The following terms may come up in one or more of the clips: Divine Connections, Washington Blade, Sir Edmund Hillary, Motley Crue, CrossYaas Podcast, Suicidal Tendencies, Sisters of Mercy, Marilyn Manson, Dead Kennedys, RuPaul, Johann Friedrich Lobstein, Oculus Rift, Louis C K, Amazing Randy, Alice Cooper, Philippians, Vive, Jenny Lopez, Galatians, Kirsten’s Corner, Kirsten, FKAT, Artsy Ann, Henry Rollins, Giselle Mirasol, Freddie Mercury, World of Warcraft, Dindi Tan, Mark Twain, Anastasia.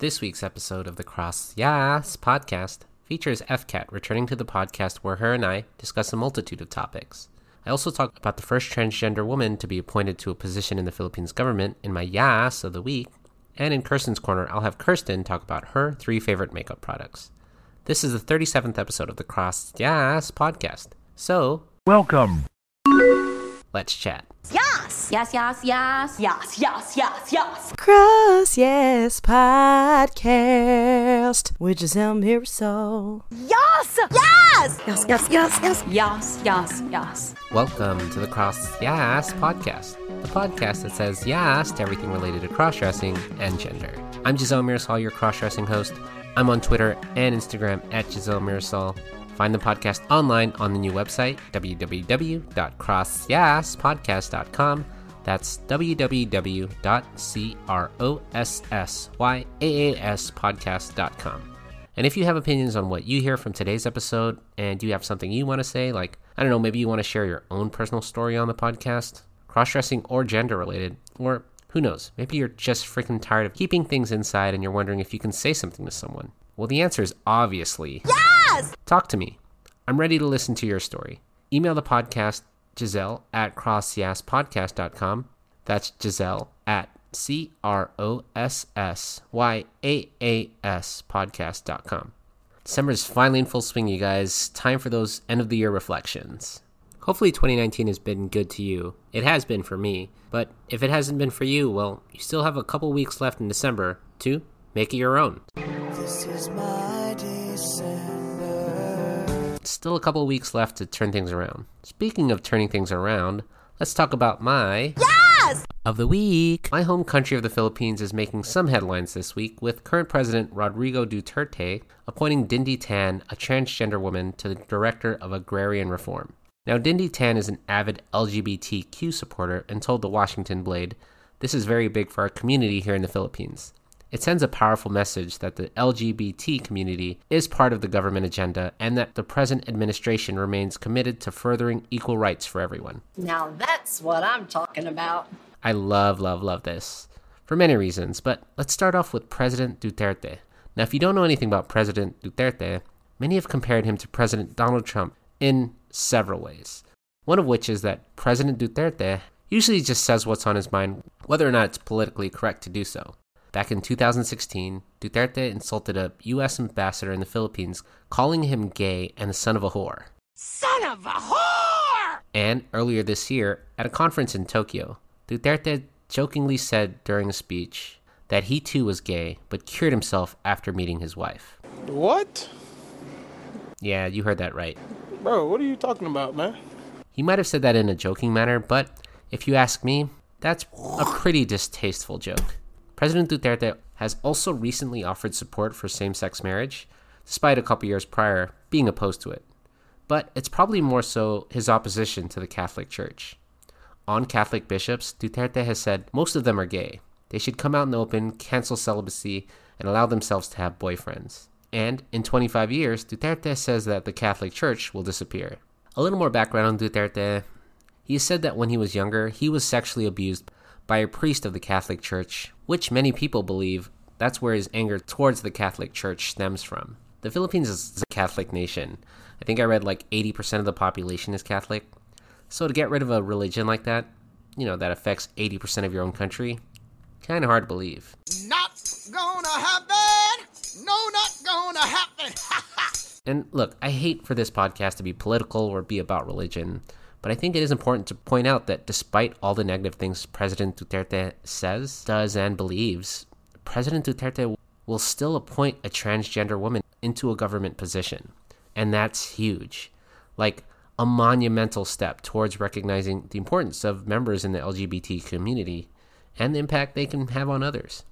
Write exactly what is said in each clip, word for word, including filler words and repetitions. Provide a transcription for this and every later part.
This week's episode of the CrossYaas Podcast features F K A T returning to the podcast where her and I discuss a multitude of topics. I also talk about the first transgender woman to be appointed to a position in the Philippines government in my Yaas of the Week, and in Kirsten's Corner, I'll have Kirsten talk about her three favorite makeup products. This is the thirty-seventh episode of the CrossYaas Podcast, so... welcome! Let's chat. Yaas! Yaas, yaas, yaas! Yaas, yaas, yaas, yaas! CrossYaas Podcast with Giselle Mirasol. Yaas! Yaas! Yaas, yaas, yaas, yaas! Yaas, yaas, yaas! Welcome to the CrossYaas Podcast, the podcast that says yaas to everything related to cross-dressing and gender. I'm Giselle Mirasol, your cross-dressing host. I'm on Twitter and Instagram at Giselle Mirasol. Find the podcast online on the new website, w w w dot cross yaas podcast dot com. That's w w w dot cross yaas podcast dot com. And if you have opinions on what you hear from today's episode and you have something you want to say, like, I don't know, maybe you want to share your own personal story on the podcast, cross-dressing or gender-related, or who knows, maybe you're just freaking tired of keeping things inside and you're wondering if you can say something to someone. Well, the answer is obviously... Yeah! Talk to me. I'm ready to listen to your story. Email the podcast, Giselle at cross yaas podcast dot com. That's Giselle at C R O S S Y A A S podcast dot com. December's finally in full swing, you guys. Time for those end-of-the-year reflections. Hopefully twenty nineteen has been good to you. It has been for me. But if it hasn't been for you, well, you still have a couple weeks left in December to make it your own. This is my December. Still a couple weeks left to turn things around. Speaking of turning things around, let's talk about my Yes! of the week. My home country of the Philippines is making some headlines this week with current President Rodrigo Duterte appointing Dindi Tan, a transgender woman, to the director of agrarian reform. Now, Dindi Tan is an avid L G B T Q supporter and told the Washington Blade, "This is very big for our community here in the Philippines. It sends a powerful message that the L G B T community is part of the government agenda and that the present administration remains committed to furthering equal rights for everyone." Now that's what I'm talking about. I love, love, love this for many reasons, but let's start off with President Duterte. Now, if you don't know anything about President Duterte, many have compared him to President Donald Trump in several ways. One of which is that President Duterte usually just says what's on his mind, whether or not it's politically correct to do so. Back in two thousand sixteen, Duterte insulted a U S ambassador in the Philippines, calling him gay and the son of a whore. Son of a whore! And earlier this year, at a conference in Tokyo, Duterte jokingly said during a speech that he too was gay, but cured himself after meeting his wife. What? Yeah, you heard that right. Bro, what are you talking about, man? He might have said that in a joking manner, but if you ask me, that's a pretty distasteful joke. President Duterte has also recently offered support for same-sex marriage, despite a couple years prior being opposed to it. But it's probably more so his opposition to the Catholic Church. On Catholic bishops, Duterte has said most of them are gay. They should come out in the open, cancel celibacy, and allow themselves to have boyfriends. And in twenty-five years, Duterte says that the Catholic Church will disappear. A little more background on Duterte. He said that when he was younger, he was sexually abused by a priest of the Catholic Church, which many people believe that's where his anger towards the Catholic Church stems from. The Philippines is a Catholic nation. I think I read like eighty percent of the population is Catholic. So to get rid of a religion like that, you know, that affects eighty percent of your own country, kind of hard to believe. Not gonna happen! No, not gonna happen! And look, I hate for this podcast to be political or be about religion, but I think it is important to point out that despite all the negative things President Duterte says, does, and believes, President Duterte will still appoint a transgender woman into a government position. And that's huge. Like, a monumental step towards recognizing the importance of members in the L G B T community and the impact they can have on others.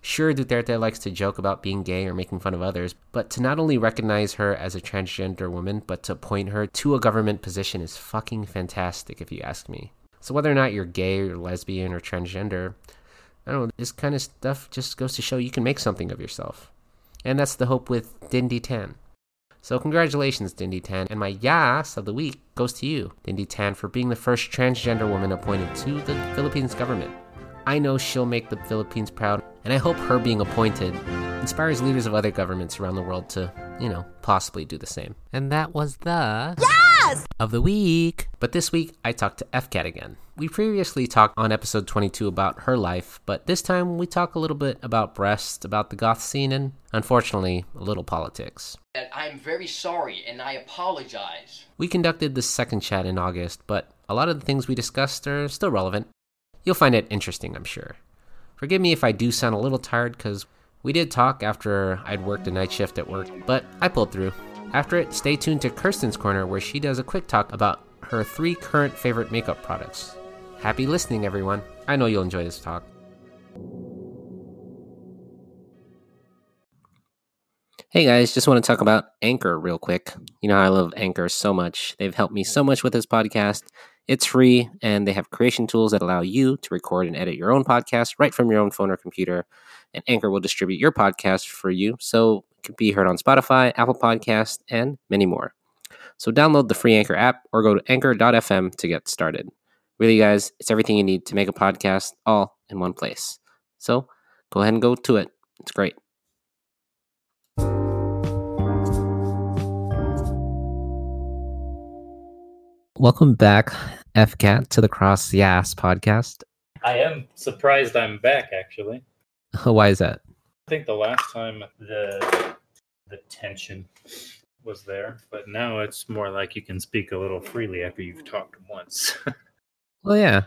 Sure, Duterte likes to joke about being gay or making fun of others, but to not only recognize her as a transgender woman, but to appoint her to a government position is fucking fantastic, if you ask me. So whether or not you're gay or lesbian or transgender, I don't know, this kind of stuff just goes to show you can make something of yourself. And that's the hope with Dindi Tan. So congratulations, Dindi Tan, and my Yaas of the week goes to you, Dindi Tan, for being the first transgender woman appointed to the Philippines government. I know she'll make the Philippines proud, and I hope her being appointed inspires leaders of other governments around the world to, you know, possibly do the same. And that was the... Yes! Of the week. But this week, I talked to F K A T again. We previously talked on episode twenty-two about her life, but this time we talk a little bit about breasts, about the goth scene, and unfortunately, a little politics. I'm very sorry, and I apologize. We conducted the second chat in August, but a lot of the things we discussed are still relevant. You'll find it interesting, I'm sure. Forgive me if I do sound a little tired, because we did talk after I'd worked a night shift at work, but I pulled through. After it, stay tuned to Kirsten's Corner, where she does a quick talk about her three current favorite makeup products. Happy listening, everyone. I know you'll enjoy this talk. Hey guys, just want to talk about Anchor real quick. You know, I love Anchor so much. They've helped me so much with this podcast. It's free, and they have creation tools that allow you to record and edit your own podcast right from your own phone or computer. And Anchor will distribute your podcast for you, so it can be heard on Spotify, Apple Podcasts, and many more. So download the free Anchor app or go to anchor dot f m to get started. Really, guys, it's everything you need to make a podcast all in one place. So go ahead and go to it. It's great. Welcome back, F K A T, to the CrossYaas Podcast. I am surprised I'm back, actually. Why is that? I think the last time the the tension was there, but now it's more like you can speak a little freely after you've talked once. Well, yeah.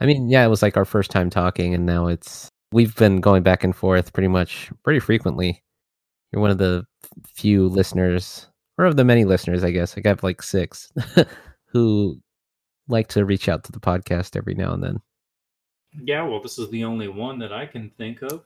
I mean, yeah, it was like our first time talking, and now it's... We've been going back and forth pretty much, pretty frequently. You're one of the few listeners, or of the many listeners, I guess. I got like six. Who like to reach out to the podcast every now and then. Yeah, well, this is the only one that I can think of.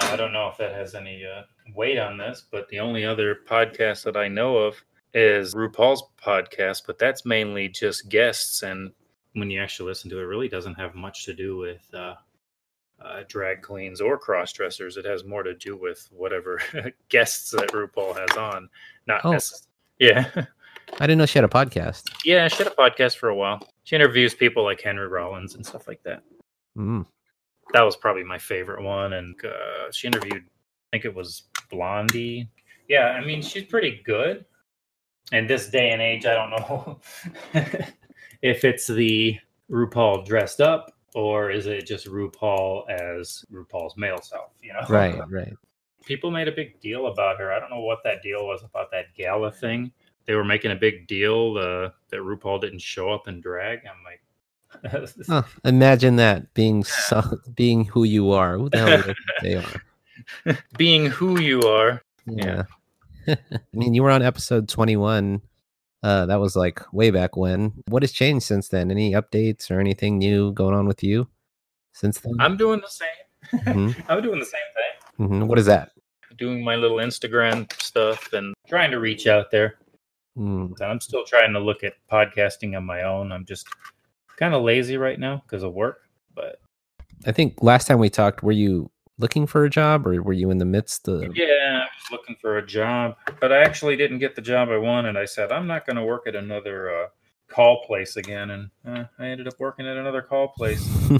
I don't know if that has any uh, weight on this, but the only other podcast that I know of is RuPaul's podcast, but that's mainly just guests, and when you actually listen to it, it really doesn't have much to do with uh, uh, drag queens or cross-dressers. It has more to do with whatever guests that RuPaul has on. Not oh. necessarily. Yeah. I didn't know she had a podcast. Yeah, she had a podcast for a while. She interviews people like Henry Rollins and stuff like that. Mm. That was probably my favorite one. And uh, she interviewed, I think it was Blondie. Yeah, I mean, she's pretty good. And this day and age, I don't know if it's the RuPaul dressed up or is it just RuPaul as RuPaul's male self, you know? Right, right. People made a big deal about her. I don't know what that deal was about that gala thing. They were making a big deal uh, that RuPaul didn't show up in drag. I'm like, huh, imagine that being so, being who you are. Who the hell are they are? Being who you are. Yeah. yeah. I mean, you were on episode twenty-one. Uh, that was like way back when. What has changed since then? Any updates or anything new going on with you since then? I'm doing the same. Mm-hmm. I'm doing the same thing. Mm-hmm. What is that? Doing my little Instagram stuff and trying to reach out there. Mm. I'm still trying to look at podcasting on my own. I'm just kind of lazy right now because of work. But I think last time we talked, were you looking for a job or were you in the midst of... Yeah, I was looking for a job, but I actually didn't get the job I wanted. I said, I'm not going to work at another uh, call place again. And uh, I ended up working at another call place. uh,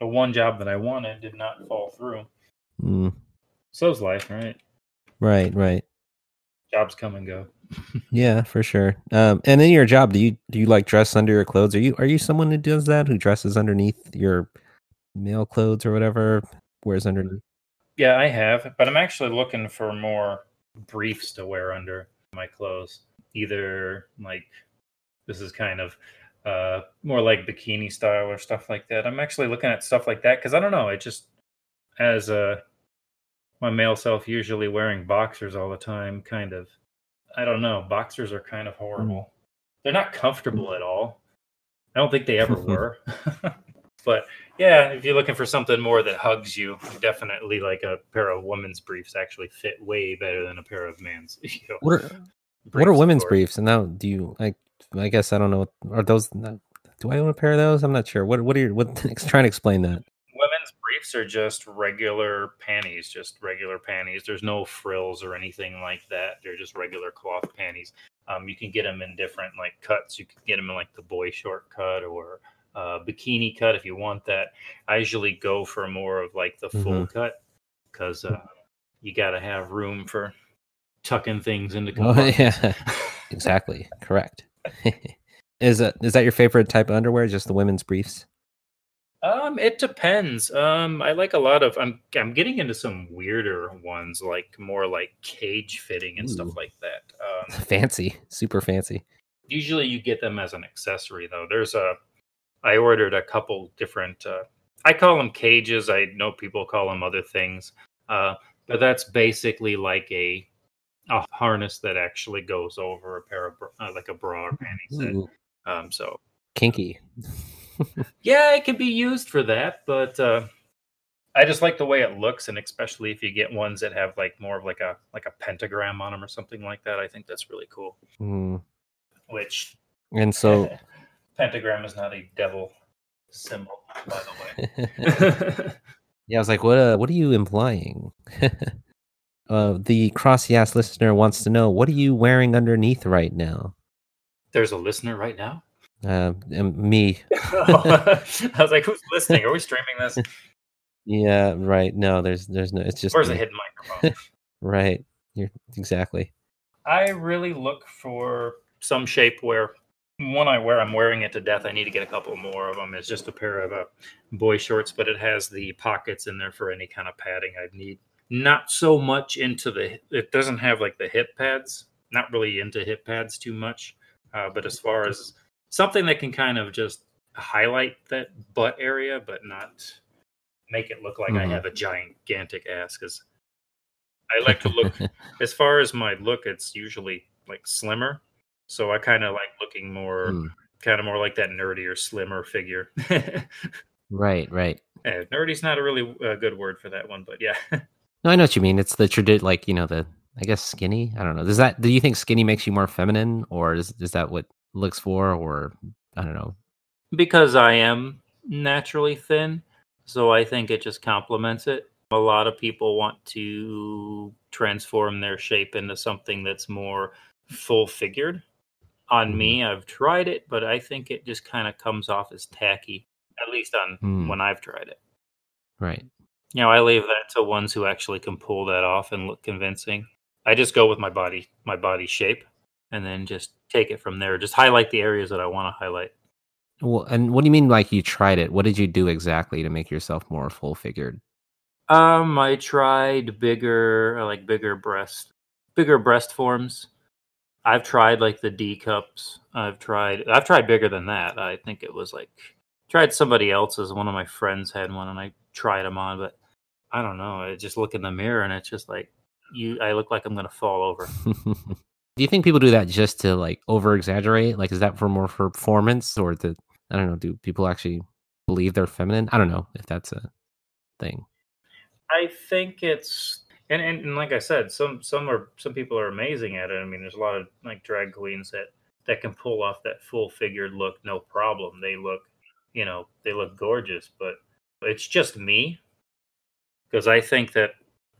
the one job that I wanted did not fall through. Mm. So's life, right? Right, right. Jobs come and go. Yeah, for sure. Um, and in your job, do you do you like dress under your clothes? Are you are you someone who does that, who dresses underneath your male clothes or whatever, wears underneath? Yeah, I have, but I'm actually looking for more briefs to wear under my clothes. Either like this is kind of uh, more like bikini style or stuff like that. I'm actually looking at stuff like that because I don't know. It just as a my male self usually wearing boxers all the time, kind of. I don't know. Boxers are kind of horrible. They're not comfortable at all. I don't think they ever were. But yeah, if you're looking for something more that hugs you, definitely like a pair of women's briefs actually fit way better than a pair of men's. You know, what are, what are women's briefs? And now do you, I, I guess, I don't know. Are those, do I own a pair of those? I'm not sure. What, what are your, what, trying to explain that? Women's briefs are just regular panties, just regular panties. There's no frills or anything like that. They're just regular cloth panties. Um, you can get them in different like cuts. You can get them in like the boy short cut or uh, bikini cut if you want that. I usually go for more of like the full mm-hmm. cut because uh, you got to have room for tucking things into compartments. Oh, yeah, exactly. Correct. Is that, is that your favorite type of underwear? Just the women's briefs? Um, it depends. Um, I like a lot of, I'm, I'm getting into some weirder ones, like more like cage fitting and Ooh. Stuff like that. Um, fancy, super fancy. Usually you get them as an accessory though. There's a, I ordered a couple different, uh, I call them cages. I know people call them other things. Uh, but that's basically like a, a harness that actually goes over a pair of, uh, like a bra or panties. Um, so kinky. Yeah, it can be used for that, but uh, I just like the way it looks, and especially if you get ones that have like more of like a like a pentagram on them or something like that. I think that's really cool. Mm. Which and so pentagram is not a devil symbol, by the way. Yeah, I was like, what? Uh, what are you implying? uh, the CrossYaas listener wants to know, what are you wearing underneath right now? There's a listener right now. Uh, me. I was like, who's listening? Are we streaming this? Yeah, right. No, there's, there's no. It's just. Where's the hidden microphone? Right. You're exactly. I really look for some shapewear. One I wear, I'm wearing it to death. I need to get a couple more of them. It's just a pair of uh, boy shorts, but it has the pockets in there for any kind of padding I'd need. Not so much into the. It doesn't have like the hip pads. Not really into hip pads too much. Uh, but as far as something that can kind of just highlight that butt area, but not make it look like mm-hmm. I have a gigantic ass. Because I like to look, as far as my look, it's usually like slimmer. So I kind of like looking more, mm. kind of more like that nerdier, slimmer figure. Right, right. Yeah, nerdy's not a really uh, good word for that one, but yeah. No, I know what you mean. It's the tradition, like, you know, the, I guess skinny. I don't know. Does that, do you think skinny makes you more feminine, or is, is that what looks for, or I don't know? Because I am naturally thin, so I think it just complements it. A lot of people want to transform their shape into something that's more full figured. On mm. me, I've tried it, but I think it just kind of comes off as tacky, at least on mm. when I've tried it. Right. You know, I leave that to ones who actually can pull that off and look convincing. I just go with my body, my body shape, and then just take it from there. Just highlight the areas that I want to highlight. Well, and what do you mean, like, you tried it? What did you do exactly to make yourself more full-figured? Um, I tried bigger, like, bigger breast, bigger breast forms. I've tried, like, the D cups. I've tried, I've tried bigger than that. I think it was, like, tried somebody else's. One of my friends had one, and I tried them on, but I don't know. I just look in the mirror, and it's just like, you. I look like I'm going to fall over. Do you think people do that just to like over exaggerate? Like, is that for more for performance, or to, I don't know, do people actually believe they're feminine? I don't know if that's a thing. I think it's, and, and, and like I said, some, some are, some people are amazing at it. I mean, there's a lot of like drag queens that, that can pull off that full figured look. No problem. They look, you know, they look gorgeous, but it's just me. Cause I think that,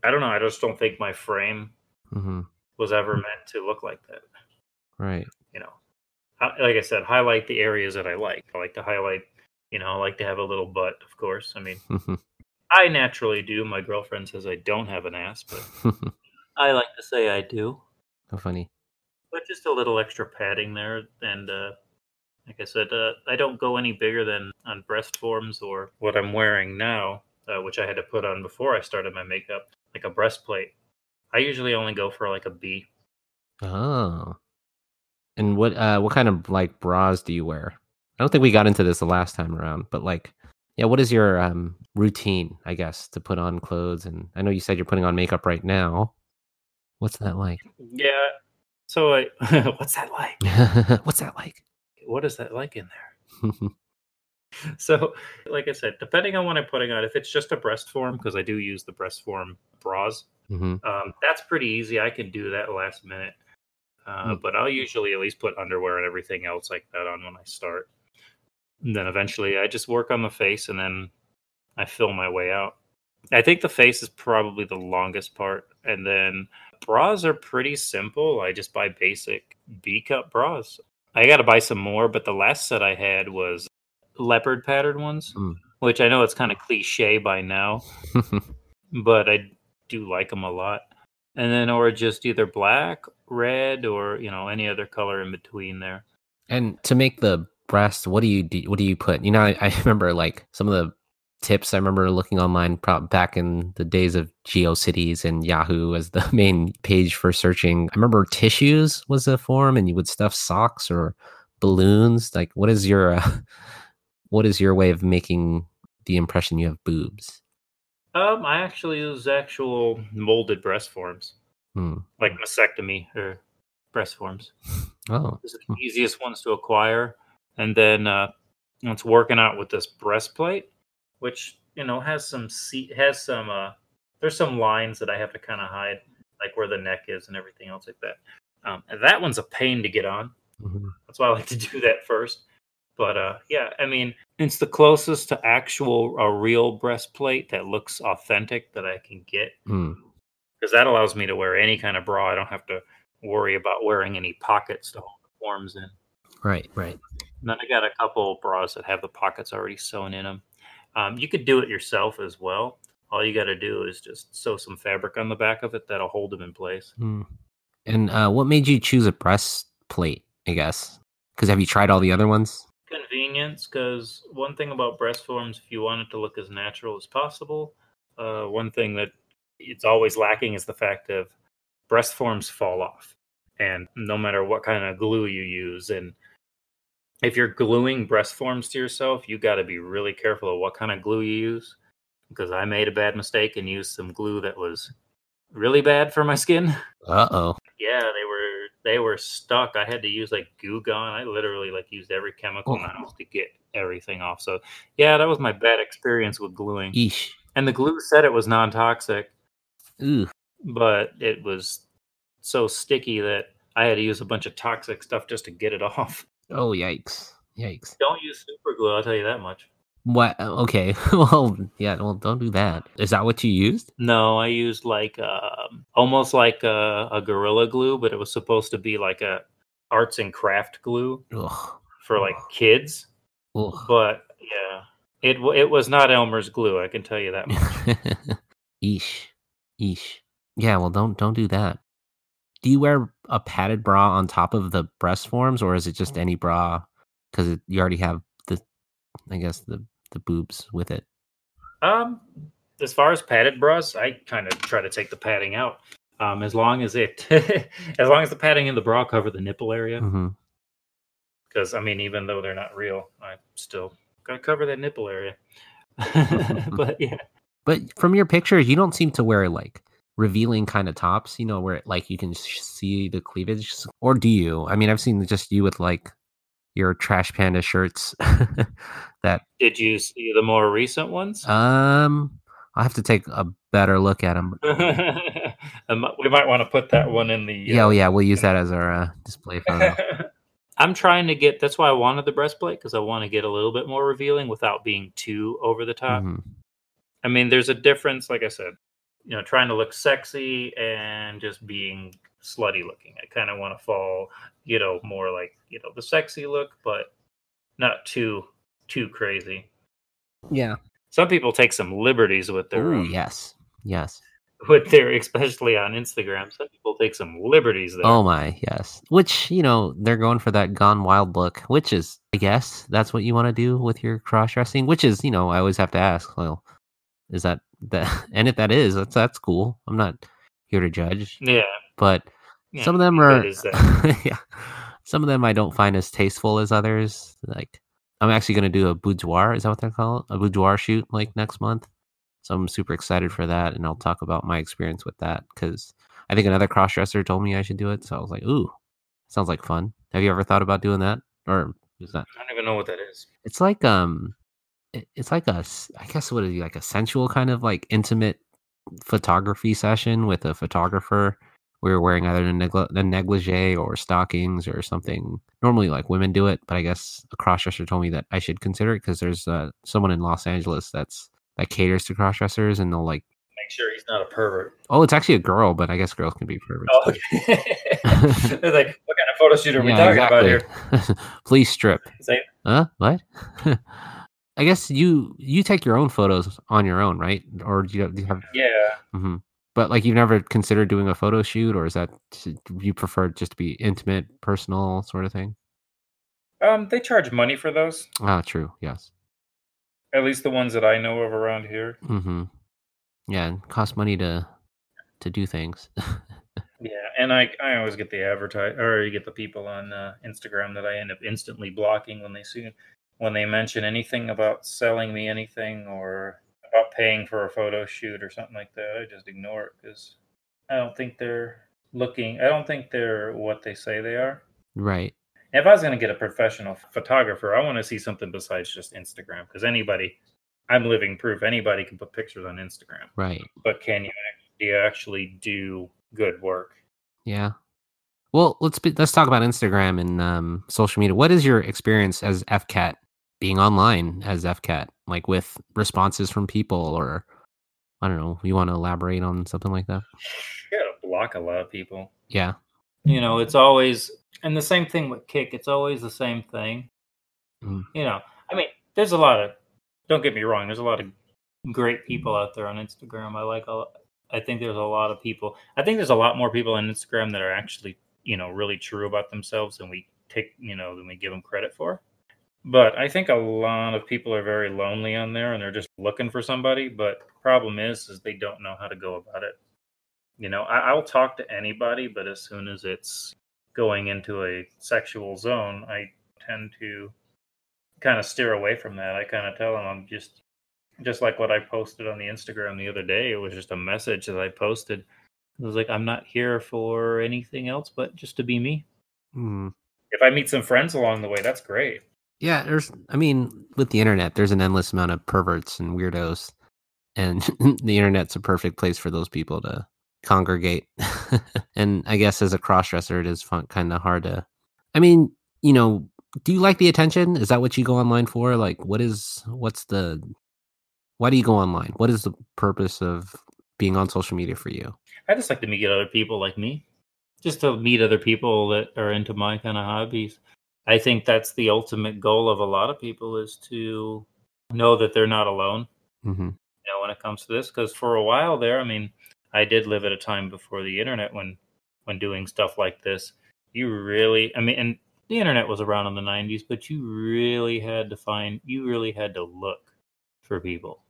I don't know. I just don't think my frame mm-hmm. was ever meant to look like that. Right. You know, like I said, highlight the areas that I like. I like to highlight, you know, I like to have a little butt, of course. I mean, I naturally do. My girlfriend says I don't have an ass, but I like to say I do. How funny. But just a little extra padding there. And uh, like I said, uh, I don't go any bigger than on breast forms or what I'm wearing now, uh, which I had to put on before I started my makeup, like a breastplate. I usually only go for like a B. Oh. And what uh, what kind of like bras do you wear? I don't think we got into this the last time around, but like, yeah, what is your um, routine, I guess, to put on clothes? And I know you said you're putting on makeup right now. What's that like? Yeah. So I, what's that like? What's that like? What is that like in there? So, like I said, depending on what I'm putting on, if it's just a breast form, because I do use the breast form bras, mm-hmm. um, that's pretty easy. I can do that last minute. Uh, mm-hmm. But I'll usually at least put underwear and everything else like that on when I start. And then eventually I just work on the face, and then I fill my way out. I think the face is probably the longest part. And then bras are pretty simple. I just buy basic B-cup bras. I got to buy some more, but the last set I had was leopard pattern ones, mm. which I know it's kind of cliche by now, but I do like them a lot. And then, or just either black, red, or, you know, any other color in between there. And to make the breast, what do you do? What do you put? You know, I, I remember like some of the tips I remember looking online probably back in the days of GeoCities and Yahoo as the main page for searching. I remember tissues was a form, and you would stuff socks or balloons. Like, what is your uh, what is your way of making the impression you have boobs? Um, I actually use actual molded breast forms, hmm. like mastectomy or breast forms. Oh, these are the easiest ones to acquire. And then uh, it's working out with this breastplate, which, you know, has some seat, has some, uh, there's some lines that I have to kind of hide, like where the neck is and everything else like that. Um, and that one's a pain to get on. Mm-hmm. That's why I like to do that first. But uh, yeah, I mean, it's the closest to actual, a real breastplate that looks authentic that I can get. Mm. Because that allows me to wear any kind of bra. I don't have to worry about wearing any pockets to hold the forms in. Right, right. And then I got a couple of bras that have the pockets already sewn in them. Um, you could do it yourself as well. All you got to do is just sew some fabric on the back of it that'll hold them in place. Mm. And uh, what made you choose a breastplate, I guess? Because have you tried all the other ones? Convenience, because one thing about breast forms, if you want it to look as natural as possible, uh, one thing that it's always lacking is the fact of breast forms fall off. And no matter what kind of glue you use, and if you're gluing breast forms to yourself, you got to be really careful of what kind of glue you use, because I made a bad mistake and used some glue that was really bad for my skin. Uh-oh. Yeah, they were they were stuck. I had to use like Goo Gone. I literally like used every chemical in the house to get everything off. So, yeah, that was my bad experience with gluing. Eesh. And the glue said it was non-toxic. Ooh. But it was so sticky that I had to use a bunch of toxic stuff just to get it off. Oh, yikes. Yikes. Don't use super glue, I'll tell you that much. What? Okay. Well, yeah, well, don't do that. Is that what you used? No, I used like uh, almost like a, a Gorilla Glue, but it was supposed to be like a arts and craft glue. Ugh. For like kids. Ugh. But yeah, it, it was not Elmer's glue, I can tell you that much. Eesh. Eesh. Yeah, well, don't don't do that. Do you wear a padded bra on top of the breast forms, or is it just any bra? Because you already have the, I guess, the, the boobs with it. Um, as far as padded bras, I kind of try to take the padding out. Um, as long as it, as long as the padding in the bra cover the nipple area. Because mm-hmm. I mean, even though they're not real, I still gotta cover that nipple area. But yeah. But from your pictures, you don't seem to wear like revealing kind of tops, you know, where like you can sh- see the cleavage, or do you? I mean, I've seen just you with like your Trash Panda shirts. That did you see the more recent ones? Um, I'll have to take a better look at them. We might want to put that one in the yeah, uh, yeah. We'll use that as our uh, display photo. I'm trying to get. That's why I wanted the breastplate, because I want to get a little bit more revealing without being too over the top. Mm-hmm. I mean, there's a difference, like I said. You know, trying to look sexy and just being slutty looking. I kind of want to fall, you know, more like, you know, the sexy look, but not too, too crazy. Yeah. Some people take some liberties with their. Ooh, yes. Yes. With their, especially on Instagram, some people take some liberties there. Oh my, yes. Which, you know, they're going for that Gone Wild look, which is, I guess, that's what you want to do with your cross-dressing, which is, you know, I always have to ask, well, is that that? And if that is, that's that's cool. I'm not here to judge. Yeah, but yeah, some of them are. Yeah, some of them I don't find as tasteful as others. Like I'm actually going to do a boudoir. Is that what they're called? A boudoir shoot like next month. So I'm super excited for that, and I'll talk about my experience with that because I think another crossdresser told me I should do it. So I was like, "Ooh, sounds like fun." Have you ever thought about doing that? Or is that? I don't even know what that is. It's like um. It's like a, I guess, what is it, like a sensual kind of like intimate photography session with a photographer. We were wearing either a negligee or stockings or something. Normally, like women do it, but I guess a crossdresser told me that I should consider it because there's uh, someone in Los Angeles that's that caters to crossdressers, and they'll like make sure he's not a pervert. Oh, it's actually a girl, but I guess girls can be perverts. Oh, okay. They're like, what kind of photo shoot are we yeah, talking exactly. about here? Please strip. Same. Huh? What? I guess you, you take your own photos on your own, right? Or do you, do you have? Yeah. Mm-hmm. But like, you've never considered doing a photo shoot, or is that you prefer just to be intimate, personal sort of thing? Um, they charge money for those. Ah, true. Yes. At least the ones that I know of around here. Mm-hmm. Yeah, it costs money to to do things. Yeah, and I I always get the advertise or you get the people on uh, Instagram that I end up instantly blocking when they see when they mention anything about selling me anything or about paying for a photo shoot or something like that. I just ignore it because I don't think they're looking. I don't think they're what they say they are. Right. If I was going to get a professional photographer, I want to see something besides just Instagram, because anybody, I'm living proof, anybody can put pictures on Instagram. Right. But can you, do you actually do good work? Yeah. Well, let's be, let's talk about Instagram and um, social media. What is your experience as F CAT, being online as F CAT, like with responses from people, or I don't know, you want to elaborate on something like that? You got to block a lot of people. Yeah. You know, it's always, and the same thing with Kick, it's always the same thing. Mm. You know, I mean, there's a lot of, don't get me wrong, there's a lot of great people out there on Instagram. I like, a, I think there's a lot of people, I think there's a lot more people on Instagram that are actually, you know, really true about themselves than we take, you know, than we give them credit for. But I think a lot of people are very lonely on there and they're just looking for somebody. But the problem is, is they don't know how to go about it. You know, I, I'll talk to anybody, but as soon as it's going into a sexual zone, I tend to kind of steer away from that. I kind of tell them I'm just, just like what I posted on the Instagram the other day. It was just a message that I posted. It was like, I'm not here for anything else, but just to be me. Mm. If I meet some friends along the way, that's great. Yeah, there's, I mean, with the internet, there's an endless amount of perverts and weirdos, and the internet's a perfect place for those people to congregate. And I guess as a crossdresser, it is kind of hard to, I mean, you know, do you like the attention? Is that what you go online for? Like, what is, what's the, why do you go online? What is the purpose of being on social media for you? I just like to meet other people like me, just to meet other people that are into my kind of hobbies. I think that's the ultimate goal of a lot of people, is to know that they're not alone. Mm-hmm. You know, when it comes to this, because for a while there, I mean, I did live at a time before the internet when, when doing stuff like this, you really, I mean, and the internet was around in the nineties, but you really had to find, you really had to look for people.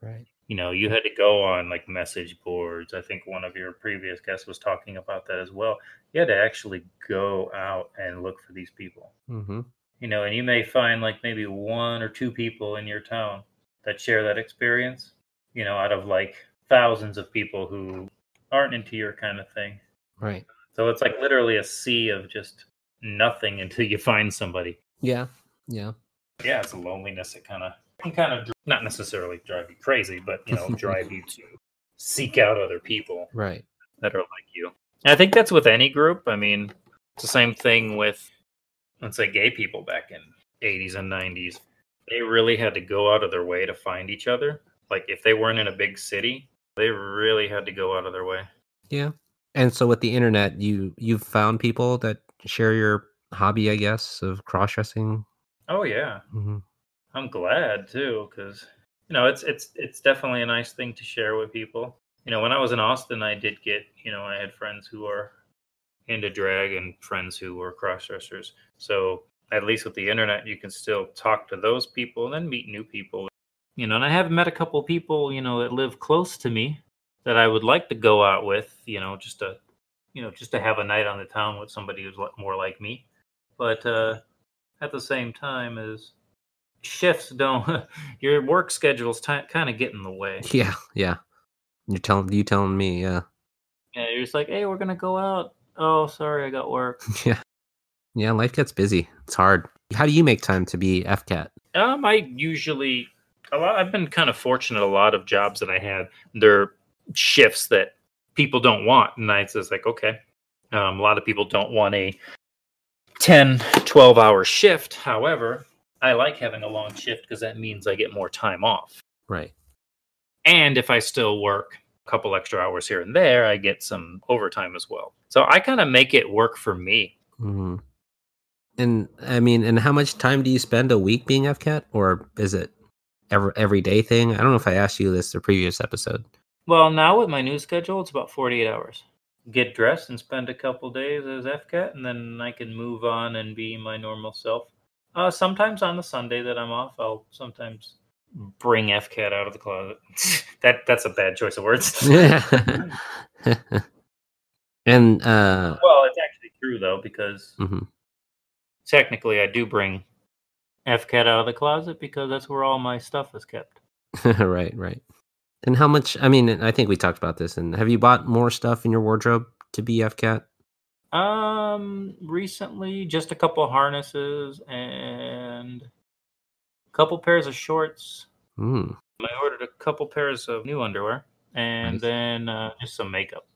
Right. You know, you had to go on like message boards. I think one of your previous guests was talking about that as well. You had to actually go out and look for these people. Mm-hmm. You know, and you may find like maybe one or two people in your town that share that experience, you know, out of like thousands of people who aren't into your kind of thing. Right. So it's like literally a sea of just nothing until you find somebody. Yeah. Yeah. Yeah. It's a loneliness that kind of can kind of not necessarily drive you crazy, but, you know, drive you to seek out other people. Right. That are like you. And I think that's with any group. I mean, it's the same thing with, let's say, gay people back in eighties and nineties. They really had to go out of their way to find each other. Like if they weren't in a big city, they really had to go out of their way. Yeah. And so with the internet, you, you've found people that share your hobby, I guess, of cross-dressing? Oh, yeah. Mm-hmm. I'm glad, too, because, you know, it's it's it's definitely a nice thing to share with people. You know, when I was in Austin, I did get, you know, I had friends who are into drag and friends who were cross-dressers. So at least with the internet, you can still talk to those people and then meet new people. You know, and I have met a couple people, you know, that live close to me that I would like to go out with, you know, just to, you know, just to have a night on the town with somebody who's more like me. But uh, at the same time, is shifts don't your work schedule's t- kind of get in the way. Yeah, yeah. You're telling you telling me, yeah. Yeah, you're just like, hey, we're gonna go out. Oh, sorry, I got work. Yeah, yeah. Life gets busy. It's hard. How do you make time to be F CAT? Um, I usually. A lot, I've been kind of fortunate. A lot of jobs that I had, they're shifts that people don't want. And I, it's like, okay, um, a lot of people don't want a ten, twelve hour shift. However, I like having a long shift because that means I get more time off. Right. And if I still work a couple extra hours here and there, I get some overtime as well. So I kind of make it work for me. Mm-hmm. And I mean, and how much time do you spend a week being F CAT, or is it? Every everyday thing? I don't know if I asked you this the previous episode. Well, now with my new schedule, it's about forty-eight hours. Get dressed and spend a couple days as F CAT, and then I can move on and be my normal self. Uh, sometimes on the Sunday that I'm off, I'll sometimes bring F CAT out of the closet. that That's a bad choice of words. and uh, Well, it's actually true, though, because mm-hmm. technically I do bring F CAT out of the closet because that's where all my stuff is kept. right, right. And how much, I mean, I think we talked about this, and have you bought more stuff in your wardrobe to be F CAT? Um, recently, just a couple harnesses and a couple pairs of shorts. Mm. I ordered a couple pairs of new underwear, and nice. then uh, just some makeup,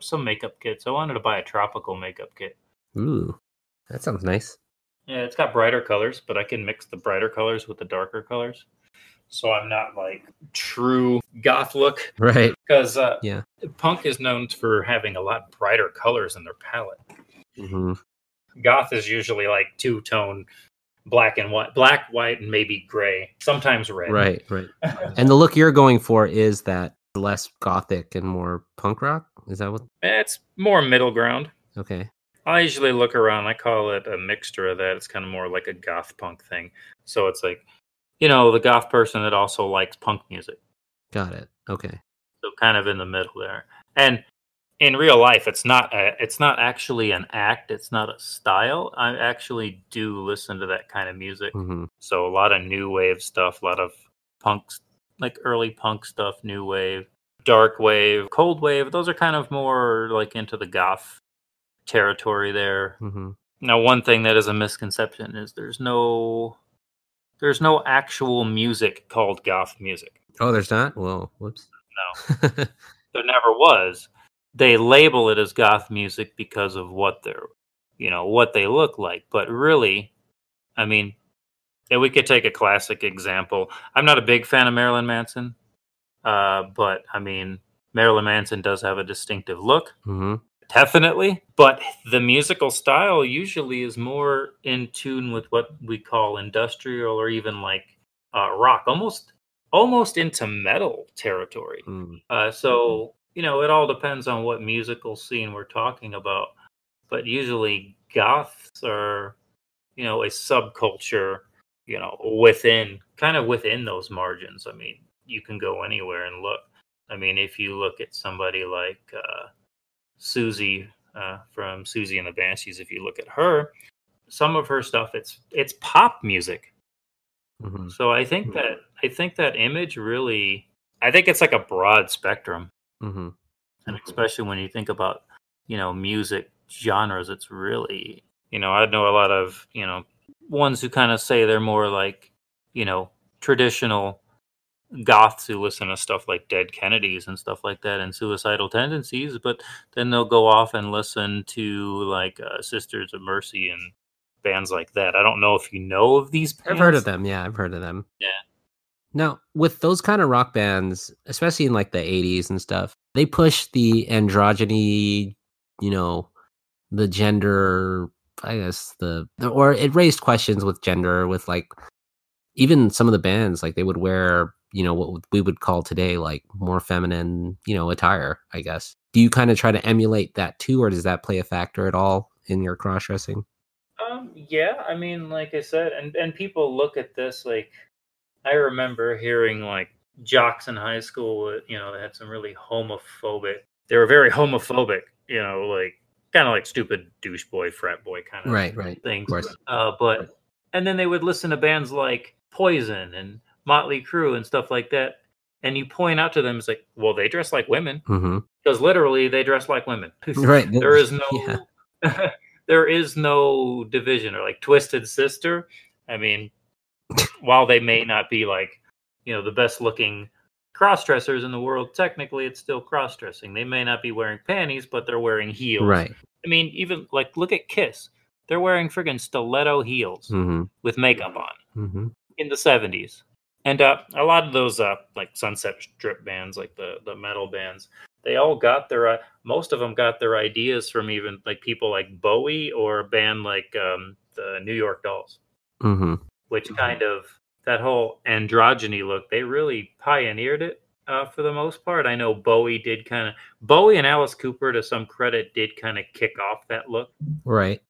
some makeup kits. I wanted to buy a tropical makeup kit. Ooh, that sounds nice. Yeah, it's got brighter colors, but I can mix the brighter colors with the darker colors. So I'm not like true goth look. Right. Because uh, yeah. punk is known for having a lot brighter colors in their palette. Mm-hmm. Goth is usually like two-tone black and white, black, white, and maybe gray, sometimes red. Right, right. And the look you're going for is that less gothic and more punk rock? Is that what? It's more middle ground. Okay. I usually look around. I call it a mixture of that. It's kind of more like a goth punk thing. So it's like, you know, the goth person that also likes punk music. Got it. Okay. So kind of in the middle there. And in real life, it's not a, it's not actually an act. It's not a style. I actually do listen to that kind of music. Mm-hmm. So a lot of new wave stuff, a lot of punk, like early punk stuff, new wave, dark wave, cold wave. Those are kind of more like into the goth territory there. Mm-hmm. Now, one thing that is a misconception is there's no... There's no actual music called goth music. Oh, there's not? Well, whoops. No. There never was. They label it as goth music because of what they're, you know, what they look like. But really, I mean, and we could take a classic example. I'm not a big fan of Marilyn Manson, uh, but I mean, Marilyn Manson does have a distinctive look. Mm-hmm. Definitely, but the musical style usually is more in tune with what we call industrial or even like uh, rock, almost almost into metal territory. Mm. Uh, so, you know, it all depends on what musical scene we're talking about. But usually goths are, you know, a subculture, you know, within, kind of within those margins. I mean, you can go anywhere and look. I mean, if you look at somebody like... Uh, Susie uh, from Susie and the Banshees. If you look at her, some of her stuff, it's it's pop music. Mm-hmm. So I think that I think that image really, I think it's like a broad spectrum, mm-hmm. and especially when you think about, you know, music genres, it's really, you know, I know a lot of, you know, ones who kind of say they're more like, you know, traditional goths who listen to stuff like Dead Kennedys and stuff like that and Suicidal Tendencies, but then they'll go off and listen to like uh, Sisters of Mercy and bands like that. I don't know if you know of these bands. I've heard of them. Yeah, I've heard of them. Yeah. Now, with those kind of rock bands, especially in like the eighties and stuff, they push the androgyny, you know, the gender, I guess, the, the or it raised questions with gender, with like even some of the bands, like they would wear, you know, what we would call today like more feminine, you know, attire, I guess. Do you kind of try to emulate that too, or does that play a factor at all in your cross-dressing? Um, yeah, I mean, like I said, and, and people look at this, like, I remember hearing like jocks in high school, you know, they had some really homophobic, they were very homophobic, you know, like kind of like stupid douche boy, frat boy kind of right, right. things. Of course. Uh, but, and then they would listen to bands like Poison and Motley Crue and stuff like that, and you point out to them, it's like, well, they dress like women, mm-hmm. because literally they dress like women. Right. There is no, yeah. there is no division, or like Twisted Sister. I mean, while they may not be like, you know, the best looking crossdressers in the world, technically it's still crossdressing. They may not be wearing panties, but they're wearing heels. Right. I mean, even like look at Kiss. They're wearing friggin' stiletto heels mm-hmm. with makeup on mm-hmm. in the seventies. And uh, a lot of those uh, like Sunset Strip bands, like the, the metal bands, they all got their, uh, most of them got their ideas from even like people like Bowie or a band like um, the New York Dolls, mm-hmm. which mm-hmm. kind of, that whole androgyny look, they really pioneered it. uh, for the most part. I know Bowie did kind of Bowie and Alice Cooper, to some credit, did kind of kick off that look. Right.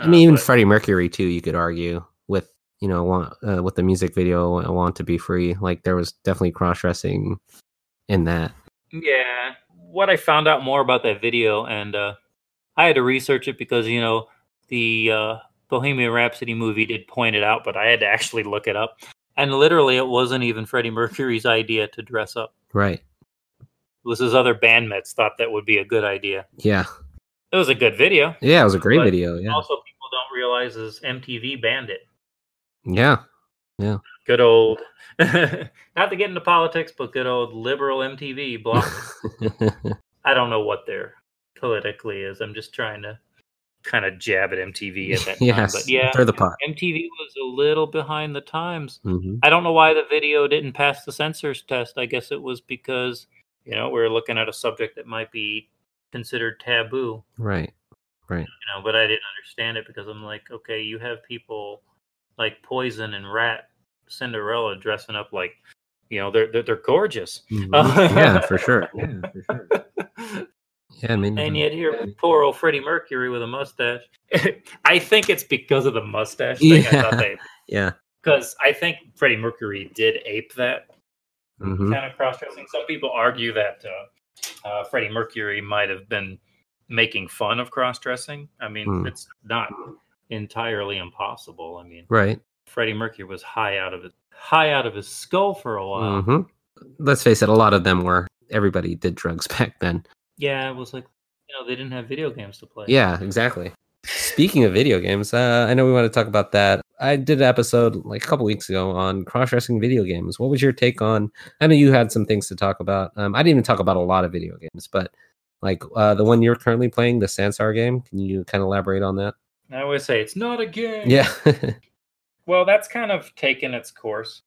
I mean, uh, even but, Freddie Mercury too. You could argue with you know want, uh, with the music video "I Want to Be Free." Like there was definitely cross-dressing in that. Yeah. What I found out more about that video, and uh, I had to research it because you know the uh, Bohemian Rhapsody movie did point it out, but I had to actually look it up. And literally, it wasn't even Freddie Mercury's idea to dress up. Right. It was his other bandmates thought that would be a good idea. Yeah. It was a good video. Yeah, it was a great video. Yeah. Also, people don't realize is M T V banned it. Yeah. Yeah. Good old, not to get into politics, but good old liberal M T V blocked. I don't know what their politically is. I'm just trying to kind of jab at M T V at that time. Yes, but yeah, they're the pot. M T V was a little behind the times. Mm-hmm. I don't know why the video didn't pass the censors test. I guess it was because, you know, we were looking at a subject that might be considered taboo. Right, right. You know, but I didn't understand it because I'm like, okay, you have people like Poison and Rat Cinderella dressing up like, you know, they're, they're, they're gorgeous. Mm-hmm. Uh, yeah, for sure. Yeah, for sure. Yeah, I mean, and yet here, poor old Freddie Mercury with a mustache. I think it's because of the mustache thing. Yeah, I thought they, yeah. Because I think Freddie Mercury did ape that mm-hmm. kind of cross-dressing. Some people argue that uh, uh, Freddie Mercury might have been making fun of cross-dressing. I mean, mm. it's not entirely impossible. I mean, right? Freddie Mercury was high out of his, high out of his skull for a while. Mm-hmm. Let's face it, a lot of them were. Everybody did drugs back then. Yeah, it was like, you know, they didn't have video games to play. Yeah, exactly. Speaking of video games, uh, I know we want to talk about that. I did an episode like a couple weeks ago on cross-dressing video games. What was your take on? I know you had some things to talk about. Um, I didn't even talk about a lot of video games, but like uh, the one you're currently playing, the Sansar game, can you kind of elaborate on that? I always say it's not a game. Yeah. Well, that's kind of taken its course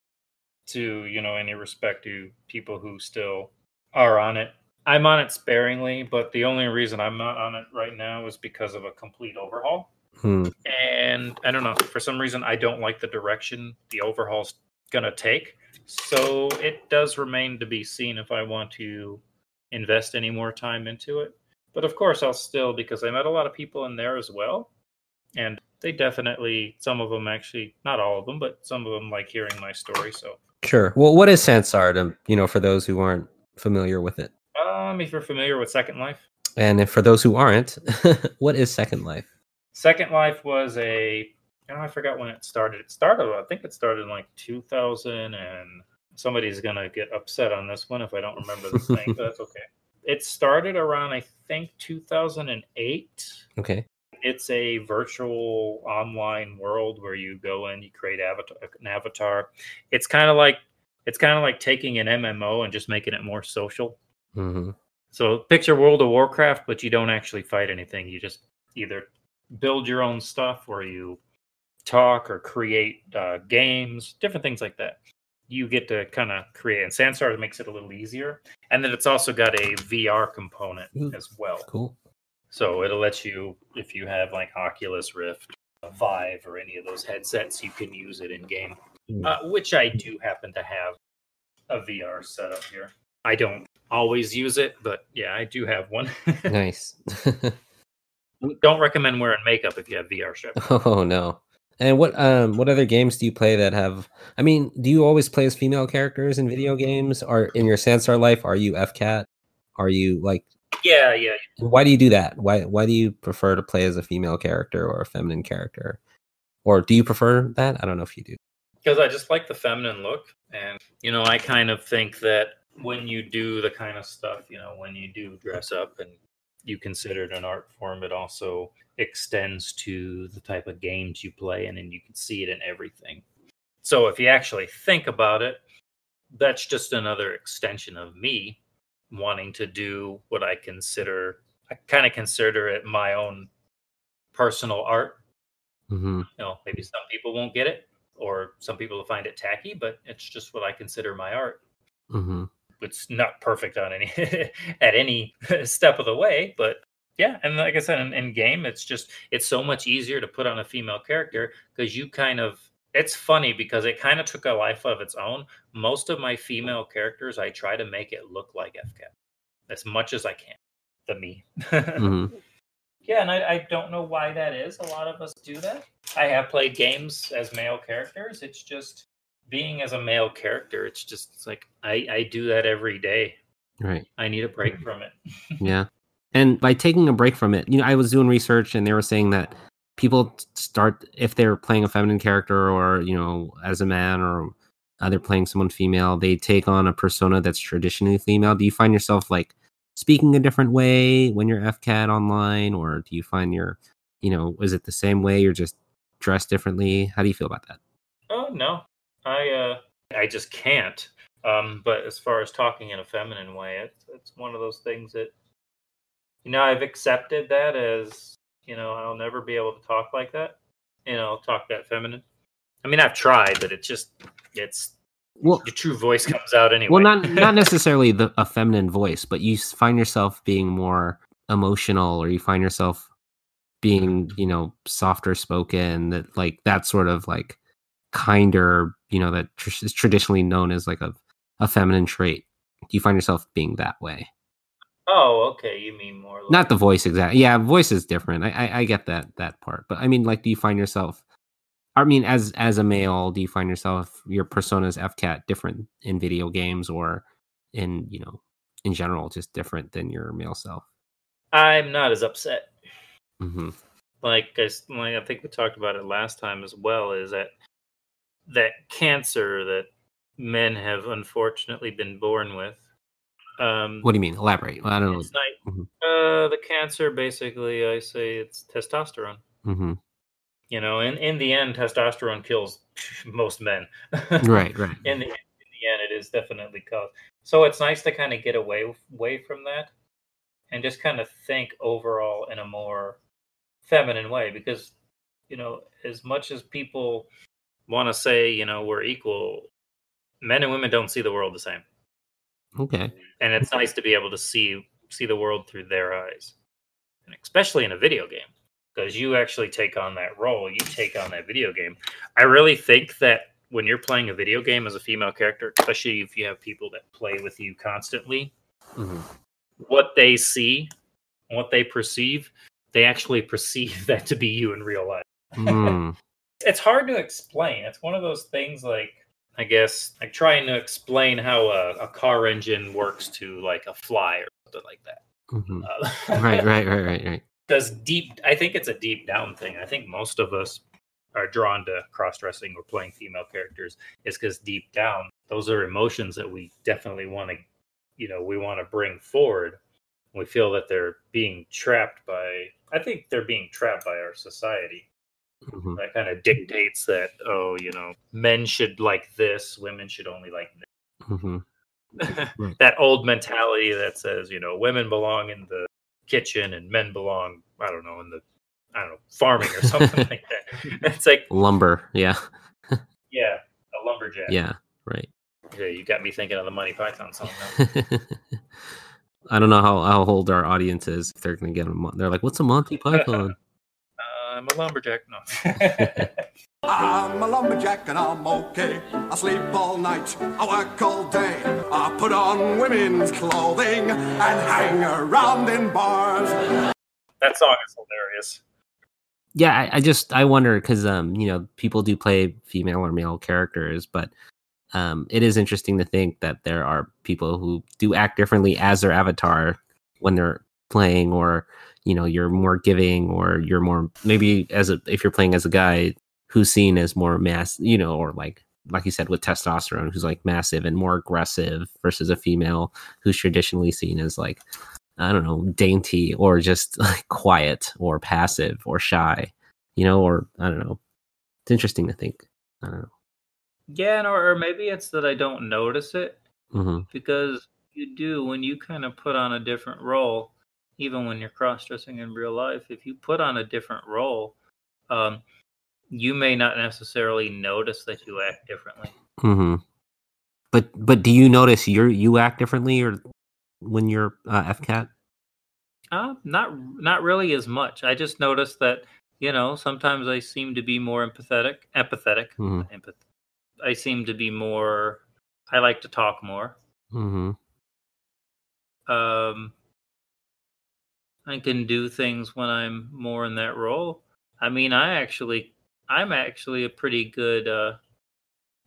to, you know, any respect to people who still are on it. I'm on it sparingly, but the only reason I'm not on it right now is because of a complete overhaul. Hmm. And I don't know, for some reason, I don't like the direction the overhaul's going to take. So it does remain to be seen if I want to invest any more time into it. But of course, I'll still, because I met a lot of people in there as well. And they definitely, some of them actually, not all of them, but some of them like hearing my story. So sure. Well, what is Sansar to, you know, for those who aren't familiar with it? Um, if you're familiar with Second Life. And if for those who aren't, what is Second Life? Second Life was a, oh, I forgot when it started. It started, I think it started in like two thousand, and somebody's going to get upset on this one if I don't remember this thing, but that's okay. It started around, I think, two thousand eight. Okay. It's a virtual online world where you go in, you create avatar, an avatar. It's kind of like, it's kind of like taking an M M O and just making it more social. Mm-hmm. So picture World of Warcraft, but you don't actually fight anything. You just either build your own stuff or you talk or create uh, games, different things like that. You get to kind of create, and Sansar makes it a little easier. And then it's also got a V R component Ooh, as well. Cool. So it'll let you, if you have like Oculus Rift, Vive, or any of those headsets, you can use it in game, mm. uh, which I do happen to have a V R setup here. I don't always use it, but yeah, I do have one. Nice. Don't recommend wearing makeup if you have V R shit. Oh no. And what um what other games do you play that have, I mean, do you always play as female characters in video games? Or in your Sansar life, are you F CAT? Are you like Yeah, yeah. Why do you do that? Why why do you prefer to play as a female character or a feminine character? Or do you prefer that? I don't know if you do. Because I just like the feminine look, and you know, I kind of think that when you do the kind of stuff, you know, when you do dress up and you consider it an art form, it also extends to the type of games you play, and then you can see it in everything. So if you actually think about it, that's just another extension of me wanting to do what I consider, I kind of consider it my own personal art. Mm-hmm. You know, maybe some people won't get it, or some people will find it tacky, but it's just what I consider my art. Mm-hmm. It's not perfect on any at any step of the way, but yeah. And like I said, in, in game, it's just, it's so much easier to put on a female character because you kind of It's funny because it kind of took a life of its own. Most of my female characters, I try to make it look like F CAT as much as I can. The me. Mm-hmm. Yeah, and I, I don't know why that is. A lot of us do that. I have played games as male characters. It's just being as a male character. It's just it's like I, I do that every day. Right. I need a break from it. Yeah. And by taking a break from it, you know, I was doing research and they were saying that people start, if they're playing a feminine character or, you know, as a man or uh, they're playing someone female, they take on a persona that's traditionally female. Do you find yourself like speaking a different way when you're F CAT online, or do you find your, you know, is it the same way? You're just dressed differently? How do you feel about that? Oh, no, I, uh, I just can't. Um, but as far as talking in a feminine way, it's, it's one of those things that, you know, I've accepted that as, you know, I'll never be able to talk like that. You know, I'll talk that feminine. I mean, I've tried, but it's just, it's, well, your true voice comes out anyway. Well, not not necessarily the, a feminine voice, but you find yourself being more emotional, or you find yourself being, you know, softer spoken, that like that sort of like kinder, you know, that tr- is traditionally known as like a, a feminine trait. Do you find yourself being that way? Oh, okay. You mean more like... Not the voice, exactly. Yeah, voice is different. I, I I get that that part. But I mean, like, do you find yourself... I mean, as as a male, do you find yourself, your persona's F CAT different in video games or in, you know, in general, just different than your male self? I'm not as upset. Mm-hmm. Like, I, like, I think we talked about it last time as well, is that that cancer that men have unfortunately been born with. Um, what do you mean? Elaborate. Well, I don't know. Not, mm-hmm. uh, the cancer, basically, I say it's testosterone. Mm-hmm. You know, in, in the end, testosterone kills most men. Right, right. In the, in the end, it is definitely caused. So it's nice to kind of get away, away from that and just kind of think overall in a more feminine way. Because, you know, as much as people want to say, you know, we're equal, men and women don't see the world the same. Okay. And it's nice to be able to see see the world through their eyes, and especially in a video game. Because you actually take on that role, you take on that video game. I really think that when you're playing a video game as a female character, especially if you have people that play with you constantly, mm-hmm. what they see, what they perceive, they actually perceive that to be you in real life. Mm. It's hard to explain. It's one of those things like, I guess, like trying to explain how a, a car engine works to like a fly or something like that. Mm-hmm. Uh, right, right, right, right, right. Does deep, I think it's a deep down thing. I think most of us are drawn to cross-dressing or playing female characters is because deep down, those are emotions that we definitely want to, you know, we want to bring forward. We feel that they're being trapped by, I think they're being trapped by our society. Mm-hmm. That kind of dictates that, oh, you know, men should like this, women should only like this. Mm-hmm. Right. That old mentality that says, you know, women belong in the kitchen and men belong, I don't know, in the, I don't know, farming or something like that. It's like lumber. Yeah. Yeah. A lumberjack. Yeah. Right. Yeah. You got me thinking of the Monty Python song. I don't know how, how old our audience is. If they're going to get them. They're like, what's a Monty Python? uh, I'm a lumberjack. No. I'm a lumberjack and I'm okay. I sleep all night. I work all day. I put on women's clothing and hang around in bars. That song is hilarious. Yeah, I, I just, I wonder because, um, you know, people do play female or male characters, but um, it is interesting to think that there are people who do act differently as their avatar when they're playing, or, you know, you're more giving, or you're more, maybe as a, if you're playing as a guy, who's seen as more mass, you know, or like, like you said, with testosterone, who's like massive and more aggressive versus a female who's traditionally seen as like, I don't know, dainty or just like quiet or passive or shy, you know, or I don't know. It's interesting to think. I don't know. Yeah. And or, or maybe it's that I don't notice it, mm-hmm. because you do, when you kind of put on a different role, even when you're cross-dressing in real life, if you put on a different role, um, you may not necessarily notice that you act differently. Mm-hmm. But but do you notice you you act differently or when you're uh, F CAT? Uh, not not really as much. I just noticed that you know, sometimes I seem to be more empathetic, empathetic, mm-hmm. empath. I seem to be more, I like to talk more. Mm-hmm. Um, I can do things when I'm more in that role. I mean, I actually, I'm actually a pretty good, uh,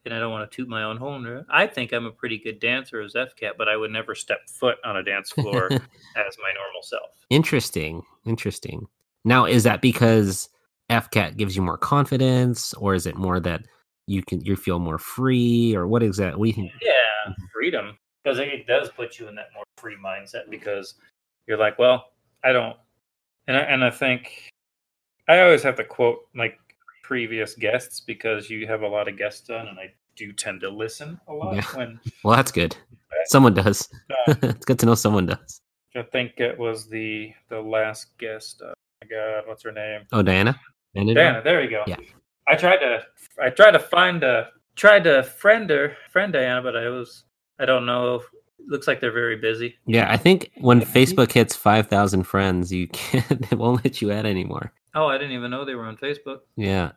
and I don't want to toot my own horn. I think I'm a pretty good dancer as F CAT, but I would never step foot on a dance floor as my normal self. Interesting. Interesting. Now, is that because F CAT gives you more confidence, or is it more that you can you feel more free, or what is that? What do you think? Yeah, freedom. Because it does put you in that more free mindset, because you're like, well, I don't. And I, and I think I always have to quote like previous guests, because you have a lot of guests on, and I do tend to listen a lot. Yeah. When well, that's good. Someone does. Uh, it's good to know someone does. I think it was the the last guest. Uh, my God, what's her name? Oh, Diana. Diana. Diana, there you go. Yeah. I tried to I tried to find a tried to friend her friend Diana, but I was I don't know. Looks like they're very busy. Yeah, I think when Facebook hits five thousand friends, you can't. They won't let you add anymore. Oh, I didn't even know they were on Facebook. Yeah,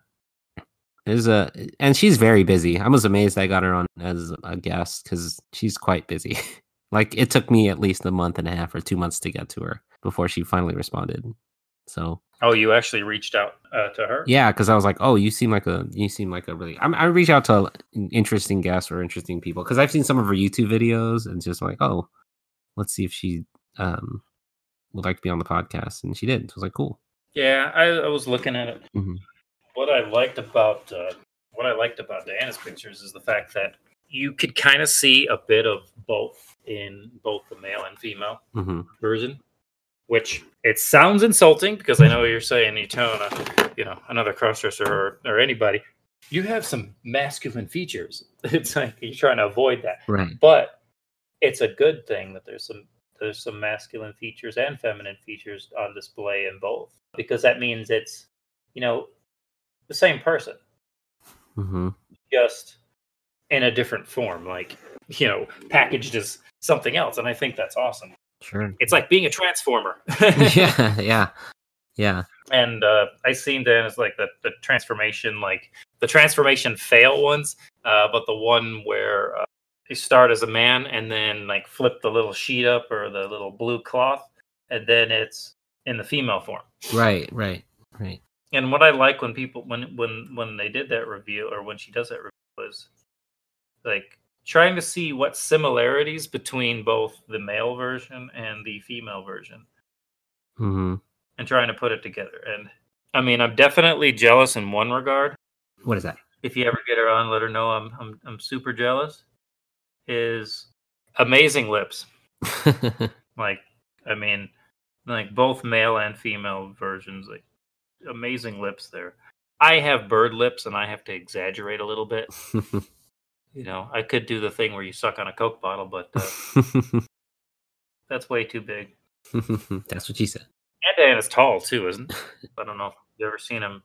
there's a and she's very busy. I was amazed I got her on as a guest, because she's quite busy. Like, it took me at least a month and a half or two months to get to her before she finally responded. So. Oh, you actually reached out uh, to her? Yeah, because I was like, oh, you seem like a, you seem like a really. I'm, I reach out to interesting guests or interesting people, because I've seen some of her YouTube videos and just like, oh, let's see if she um, would like to be on the podcast, and she did. So I was like, cool. Yeah, I, I was looking at it. Mm-hmm. What I liked about uh, what I liked about Diana's pictures is the fact that you could kind of see a bit of both in both the male and female mm-hmm. version. Which it sounds insulting, because I know what you're saying, you tone, uh, you know, another crossdresser or, or anybody, you have some masculine features. It's like you're trying to avoid that, right? But it's a good thing that there's some there's some masculine features and feminine features on display in both, because that means it's, you know, the same person, mm-hmm. just in a different form, like, you know, packaged as something else, and I think that's awesome. Sure. It's like being a transformer. yeah, yeah, yeah. And uh, I seen that as like the, the transformation, like the transformation fail ones, uh, but the one where uh, you start as a man and then like flip the little sheet up or the little blue cloth, and then it's in the female form. Right, right, right. And what I like when people when when when they did that review, or when she does that review, was like trying to see what similarities between both the male version and the female version, mm-hmm. and trying to put it together. And I mean, I'm definitely jealous in one regard. What is that? If you ever get her on, let her know I'm I'm I'm super jealous. Is amazing lips. Like, I mean, like both male and female versions, like amazing lips there. I have bird lips, and I have to exaggerate a little bit. You know, I could do the thing where you suck on a Coke bottle, but uh, that's way too big. That's what she said. And Diana's tall too, isn't it? I don't know if you've ever seen him,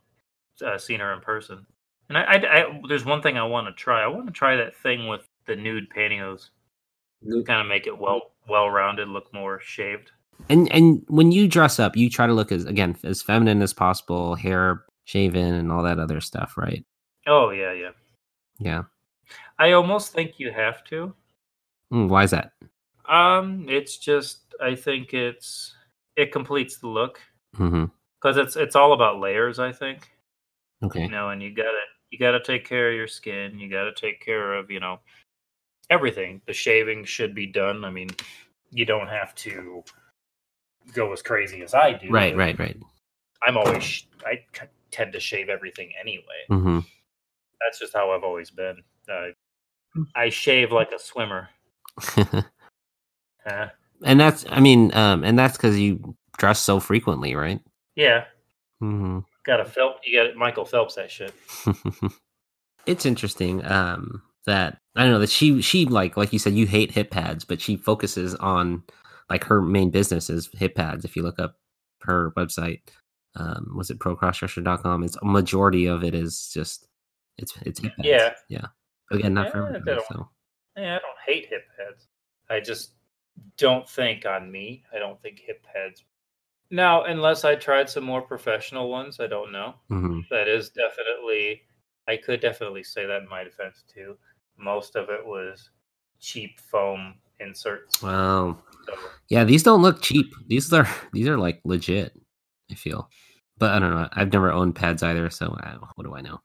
uh, seen her in person. And I, I, I there's one thing I want to try. I want to try that thing with the nude pantyhose, to kind of make it well, well-rounded, look more shaved. And and when you dress up, you try to look as again as feminine as possible, hair shaven, and all that other stuff, right? Oh yeah, yeah, yeah. I almost think you have to. Mm, why is that? Um, it's just I think it's it completes the look, because mm-hmm. it's it's all about layers, I think. Okay. You know, and you gotta you gotta take care of your skin. You gotta take care of, you know, everything. The shaving should be done. I mean, you don't have to go as crazy as I do. Right, right, right. I'm always I tend to shave everything anyway. Mm-hmm. That's just how I've always been. Uh, I shave like a swimmer. Huh? And that's, I mean, um, and that's because you dress so frequently, right? Yeah. Mm-hmm. Got a Phelps. You got it, Michael Phelps. That shit. It's interesting. Um, that I don't know that she she like like you said, you hate hip pads, but she focuses on like her main business is hip pads. If you look up her website, um, was it pro crossdresser dot com? It's a majority of it is just it's it's hip pads. Yeah, yeah. Again, not yeah, for everybody, so. Yeah, I don't hate hip heads. I just don't think on me. I don't think hip heads Now, unless I tried some more professional ones, I don't know. Mm-hmm. That is definitely, I could definitely say that in my defense too. Most of it was cheap foam inserts. Wow. So, yeah, these don't look cheap. These are these are like legit, I feel. But I don't know. I've never owned pads either, so I, what do I know?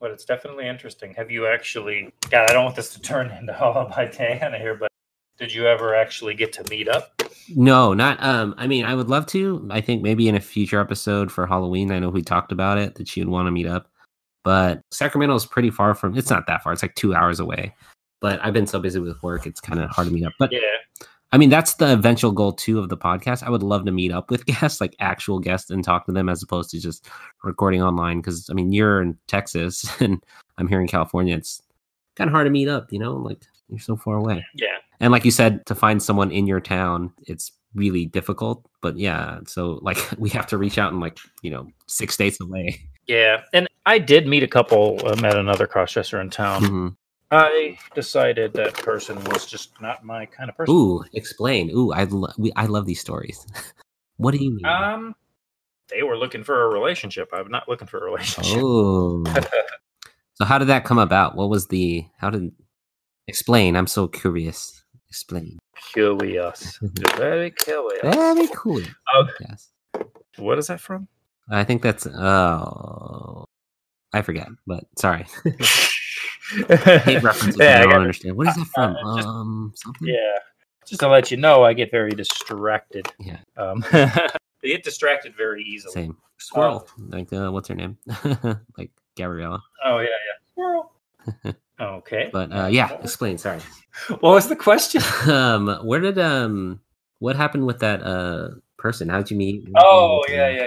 But it's definitely interesting. Have you actually... God, I don't want this to turn into all of my Diana here, but did you ever actually get to meet up? No, not... Um, I mean, I would love to. I think maybe in a future episode for Halloween, I know we talked about it, that she would want to meet up. But Sacramento is pretty far from... It's not that far. It's like two hours away. But I've been so busy with work, it's kind of hard to meet up. But yeah. I mean, that's the eventual goal, too, of the podcast. I would love to meet up with guests, like actual guests, and talk to them as opposed to just recording online. Because, I mean, you're in Texas and I'm here in California. It's kind of hard to meet up, you know? Like, you're so far away. Yeah. And like you said, to find someone in your town, it's really difficult. But, yeah, so, like, we have to reach out and, like, you know, six states away. Yeah. And I did meet a couple um, at another cross-dresser in town. Mm-hmm. I decided that person was just not my kind of person. Ooh, explain. Ooh, I lo- we, I love these stories. What do you mean? Um, they were looking for a relationship. I'm not looking for a relationship. Oh. So how did that come about? What was the? How did? Explain. I'm so curious. Explain. Curious. Very curious. Very cool. Um, yes. What is that from? I think that's. Oh, I forget. But sorry. Hate references. Yeah, I don't I understand. What is that from? Uh, just, um, something? Yeah, just to let you know, I get very distracted. Yeah, um, I get distracted very easily. Same. Squirrel. Oh. Like, uh, what's her name? Like Gabriella. Oh yeah, yeah. Squirrel. Okay. But uh, yeah, explain. Sorry. What was the question? um, where did um, what happened with that uh person? How did you meet? Oh yeah, yeah, yeah.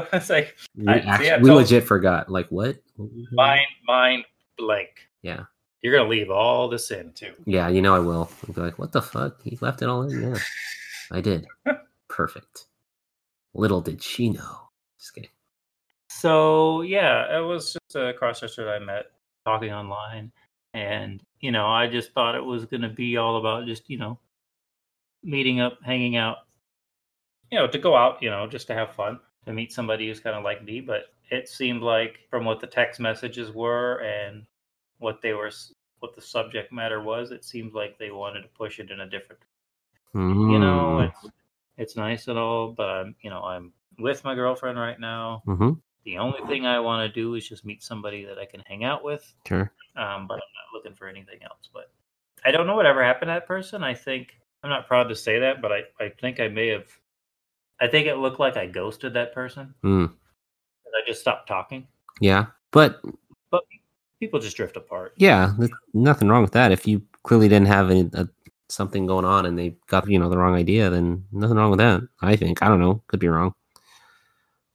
Okay. I was like, we, I, actually, yeah, we legit you. forgot. Like what? Mine, mine. Blank. Yeah. You're gonna leave all this in too. Yeah, you know I will. I'll be like, what the fuck? He left it all in. Yeah. I did. Perfect. Little did she know. Just kidding. So yeah, it was just a cross-dresser that I met talking online. And, you know, I just thought it was gonna be all about just, you know, meeting up, hanging out, you know, to go out, you know, just to have fun, to meet somebody who's kinda like me, but it seemed like from what the text messages were and what they were, what the subject matter was, it seemed like they wanted to push it in a different, mm. you know, it's, it's nice and all, but I'm, you know, I'm with my girlfriend right now. Mm-hmm. The only thing I want to do is just meet somebody that I can hang out with. Sure. Um, but I'm not looking for anything else, but I don't know whatever happened to that person. I think I'm not proud to say that, but I, I think I may have, I think it looked like I ghosted that person. Mm. I just stopped talking. Yeah, but but people just drift apart. Yeah, there's nothing wrong with that. If you clearly didn't have any, uh, something going on and they got, you know, the wrong idea, then nothing wrong with that. I think. I don't know. Could be wrong.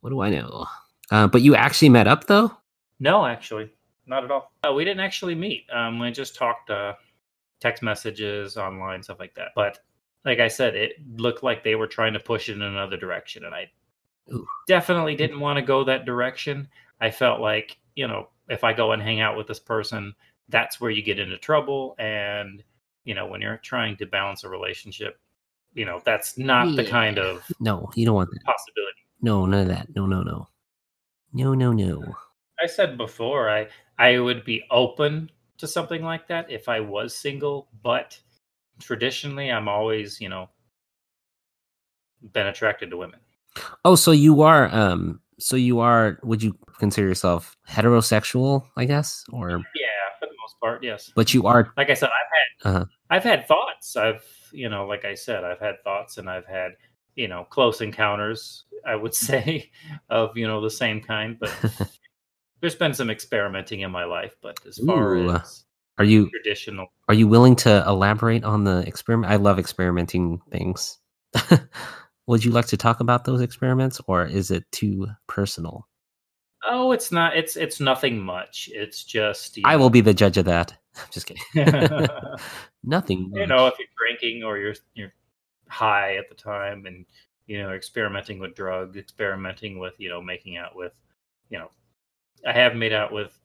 What do I know? Uh, but you actually met up though? No, actually, not at all. Uh, we didn't actually meet. Um, we just talked, uh, text messages, online, stuff like that. But like I said, it looked like they were trying to push it in another direction, and I. Ooh. Definitely didn't want to go that direction. I felt like, you know, if I go and hang out with this person, that's where you get into trouble. And, you know, when you're trying to balance a relationship, you know, that's not yeah. the kind of no, you don't want that possibility. No, none of that. No, no, no, no, no, no. I said before, I I would be open to something like that if I was single, but traditionally, I'm always, you know, been attracted to women. Oh, so you are, um, so you are, would you consider yourself heterosexual, I guess? Or yeah, for the most part, yes. But you are, like I said, I've had, uh-huh. I've had thoughts. I've, you know, like I said, I've had thoughts and I've had, you know, close encounters, I would say, of, you know, the same kind, but there's been some experimenting in my life, but as far Ooh. as are you traditional. Are you willing to elaborate on the experiment? I love experimenting things. Would you like to talk about those experiments, or is it too personal? Oh, it's not. It's it's nothing much. It's just. I know, will be the judge of that. I'm just kidding. Nothing. You much. know, if you're drinking or you're you're high at the time, and you know, experimenting with drugs, experimenting with you know, making out with, you know, I have made out with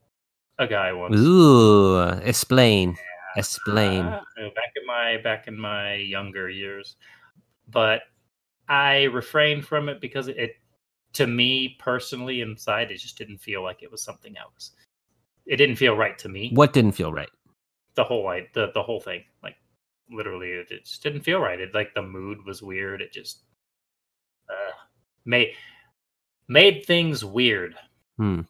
a guy once. Ooh, explain, yeah. explain. Uh, back in my back in my younger years, but. I refrained from it because it, it, to me personally inside, it just didn't feel like it was something else. It didn't feel right to me. What didn't feel right? The whole, I, the, the whole thing. Like, literally, it, it just didn't feel right. It, like, the mood was weird. It just uh, made made things weird. Hmm.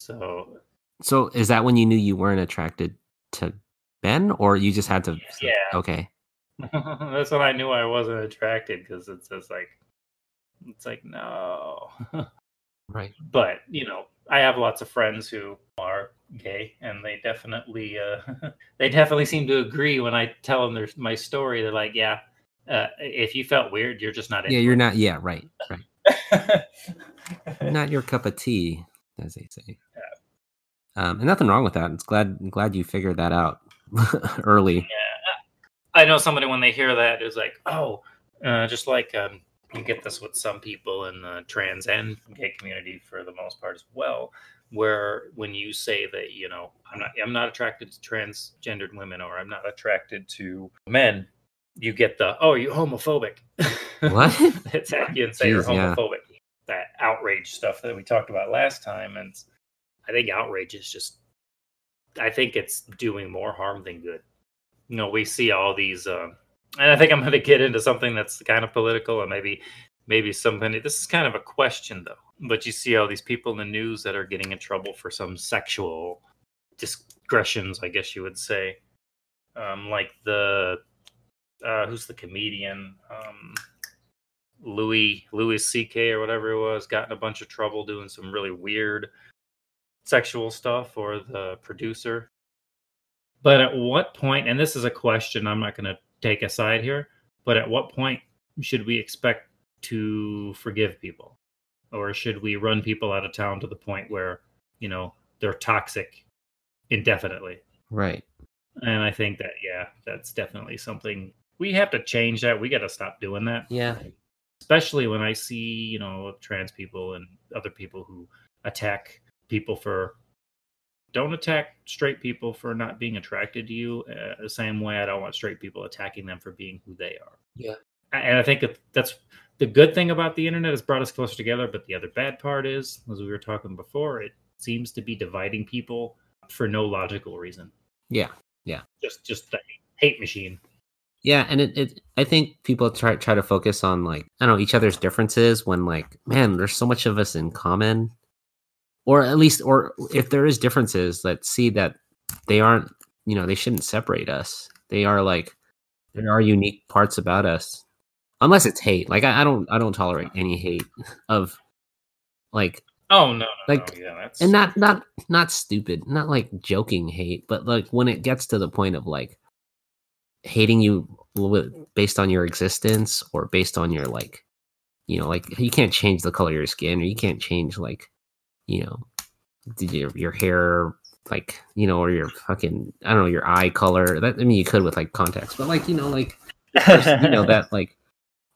So, so is that when you knew you weren't attracted to Ben, or you just had to? Yeah. Okay. That's when I knew I wasn't attracted, because it's just like, it's like, no. Right. But, you know, I have lots of friends who are gay, and they definitely, uh, they definitely seem to agree when I tell them their, my story. They're like, yeah, uh, if you felt weird, you're just not. Yeah, you're not. Yeah, right. Right. Not your cup of tea, as they say. Yeah. Um, and nothing wrong with that. It's glad, I'm glad you figured that out early. Yeah. I know somebody when they hear that is like, oh, uh, just like, um, you get this with some people in the trans and gay community for the most part as well, where when you say that, you know, I'm not, I'm not attracted to transgendered women, or I'm not attracted to men, you get the, oh, you're homophobic. What? Attack you and say Jeez, you're homophobic. Yeah. That outrage stuff that we talked about last time. And I think outrage is just, I think it's doing more harm than good. You know, we see all these, um, uh, and I think I'm going to get into something that's kind of political, and maybe maybe something. This is kind of a question, though. But you see all these people in the news that are getting in trouble for some sexual disgressions, I guess you would say. Um, like the, uh, who's the comedian? Um, Louis, Louis C K or whatever it was, got in a bunch of trouble doing some really weird sexual stuff, or the producer. But at what point, and this is a question I'm not going to take a side here, but at what point should we expect to forgive people, or should we run people out of town to the point where, you know, they're toxic indefinitely? Right. And I think that, yeah, that's definitely something we have to change. That we got to stop doing that. Yeah. Especially when I see, you know, trans people and other people who attack people for, don't attack straight people for not being attracted to you. Uh, the same way I don't want straight people attacking them for being who they are. Yeah. And I think that's the good thing about the internet, has brought us closer together. But the other bad part is, as we were talking before, it seems to be dividing people for no logical reason. Yeah. Yeah. Just, just the hate machine. Yeah. And it, it I think people try, try to focus on, like, I don't know, each other's differences, when, like, man, there's so much of us in common. Or at least, or if there is differences, let's see that they aren't, you know, they shouldn't separate us. They are, like, there are unique parts about us, unless it's hate. Like, I, I don't, I don't tolerate any hate of, like, oh no, no like, no. Yeah, that's... and not, not, not stupid, not like joking hate, but like when it gets to the point of like hating you based on your existence, or based on your, like, you know, like, you can't change the color of your skin, or you can't change, like, you know, your, your hair, like, you know, or your fucking, I don't know, your eye color. That, I mean, you could with, like, contacts, but, like, you know, like, you know, that, like,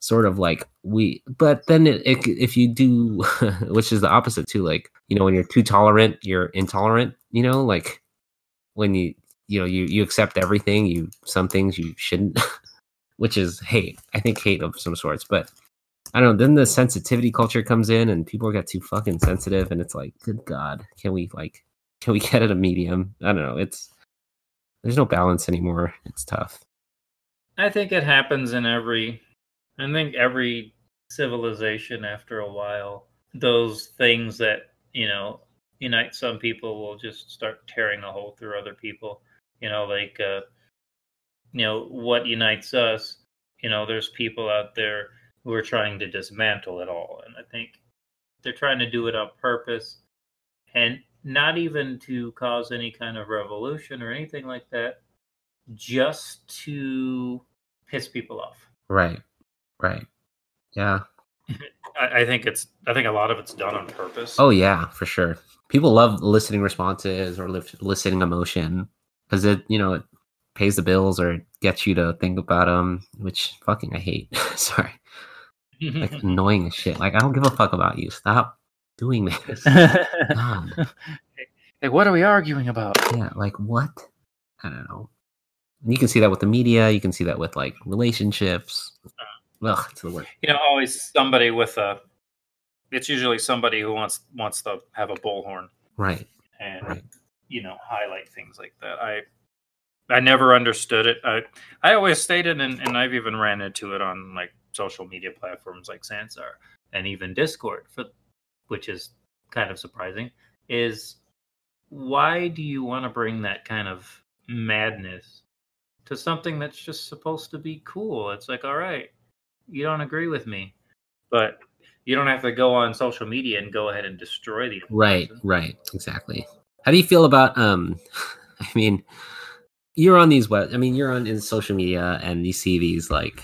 sort of, like, we, but then it, it, if you do, which is the opposite too, like, you know, when you're too tolerant, you're intolerant, you know, like, when you, you know, you, you accept everything, you, some things you shouldn't, which is hate. I think hate of some sorts, but I don't know, then the sensitivity culture comes in, and people got too fucking sensitive, and it's like, good God, can we, like, can we get at a medium? I don't know. It's, there's no balance anymore. It's tough. I think it happens in every, I think every civilization after a while. Those things that, you know, unite some people will just start tearing a hole through other people. You know, like, uh, you know, what unites us, you know, there's people out there who are trying to dismantle it all. And I think they're trying to do it on purpose, and not even to cause any kind of revolution or anything like that, just to piss people off. Right. Right. Yeah. I, I think it's, I think a lot of it's done on purpose. Oh yeah, for sure. People love eliciting responses, or eliciting emotion, because it, you know, it pays the bills, or it gets you to think about them, which fucking I hate. Sorry. Like, annoying as shit. Like, I don't give a fuck about you. Stop doing this. Like, what are we arguing about? Yeah, like, what? I don't know. You can see that with the media. You can see that with, like, relationships. Ugh, it's the word. You know, always somebody with a. It's usually somebody who wants wants to have a bullhorn, right? And right. you know, highlight things like that. I I never understood it. I I always stated, and, and I've even ran into it on like social media platforms like Sansar and even Discord, for, which is kind of surprising. Is why do you want to bring that kind of madness to something that's just supposed to be cool? It's like, all right, you don't agree with me, but you don't have to go on social media and go ahead and destroy the right, right, exactly. How do you feel about? Um, I mean, you're on these web. I mean, you're on in social media, and you see these like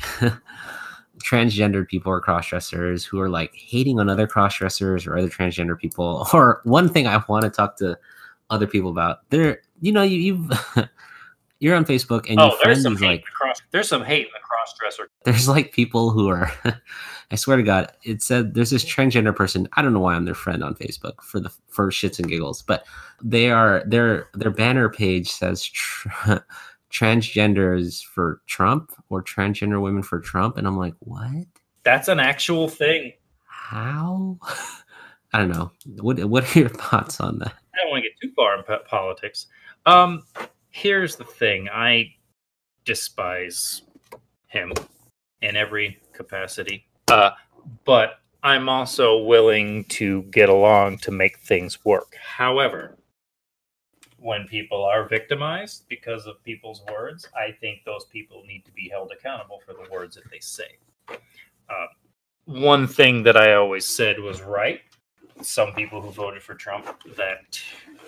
transgendered people or crossdressers who are like hating on other crossdressers or other transgender people. Or one thing I want to talk to other people about. There, you know, you you've, you're on Facebook, and oh, your friend is like, cross, there's some hate in the crossdresser. There's like people who are. I swear to God, it said there's this transgender person. I don't know why I'm their friend on Facebook for the for shits and giggles, but they are their their banner page says tra- transgenders for Trump or transgender women for Trump, and I'm like, what? That's an actual thing. How? I don't know. What What are your thoughts on that? I don't want to get too far in po- politics. Um, here's the thing. I despise him in every capacity. Uh, but I'm also willing to get along to make things work. However, when people are victimized because of people's words, I think those people need to be held accountable for the words that they say. Uh, one thing that I always said was right. Some people who voted for Trump that,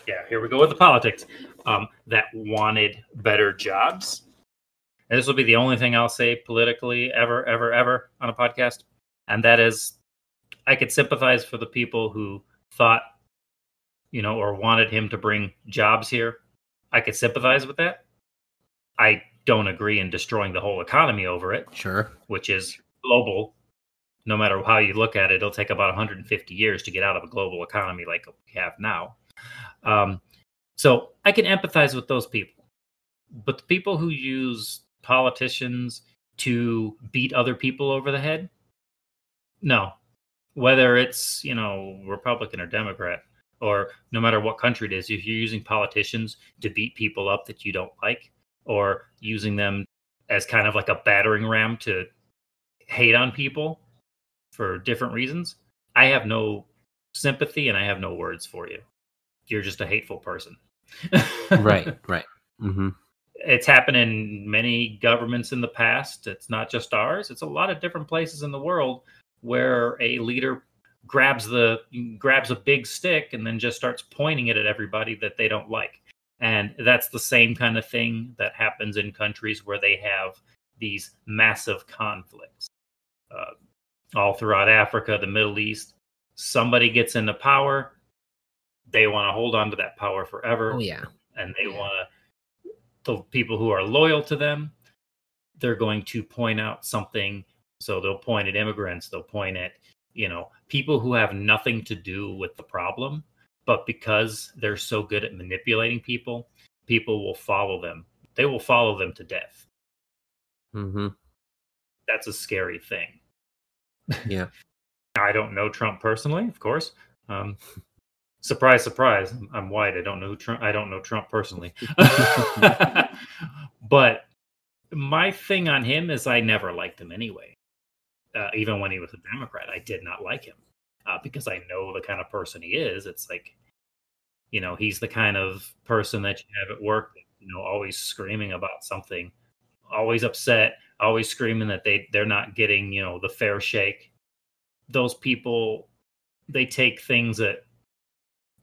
yeah, here we go with the politics, um, that wanted better jobs. And this will be the only thing I'll say politically ever, ever, ever on a podcast. And that is, I could sympathize for the people who thought, you know, or wanted him to bring jobs here. I could sympathize with that. I don't agree in destroying the whole economy over it. Sure. Which is global. No matter how you look at it, it'll take about one hundred fifty years to get out of a global economy like we have now. Um, so I can empathize with those people. But the people who use politicians to beat other people over the head? No. Whether it's, you know, Republican or Democrat, or no matter what country it is, if you're using politicians to beat people up that you don't like, or using them as kind of like a battering ram to hate on people for different reasons, I have no sympathy and I have no words for you. You're just a hateful person. Right, right. Mm-hmm. It's happened in many governments in the past. It's not just ours. It's a lot of different places in the world where a leader grabs the grabs a big stick and then just starts pointing it at everybody that they don't like. And that's the same kind of thing that happens in countries where they have these massive conflicts. Uh, all throughout Africa, the Middle East, somebody gets into power. They want to hold on to that power forever. Oh, yeah. And they yeah. want to... the people who are loyal to them, they're going to point out something. So they'll point at immigrants. They'll point at, you know, people who have nothing to do with the problem. But because they're so good at manipulating people, people will follow them. They will follow them to death. Mm-hmm. That's a scary thing. Yeah. I don't know Trump personally, of course. Um, Surprise, surprise! I'm white. I don't know Trump. I don't know Trump personally, but my thing on him is I never liked him anyway. Uh, even when he was a Democrat, I did not like him uh, because I know the kind of person he is. It's like, you know, he's the kind of person that you have at work, you know, always screaming about something, always upset, always screaming that they they're not getting, you know, the fair shake. Those people, they take things that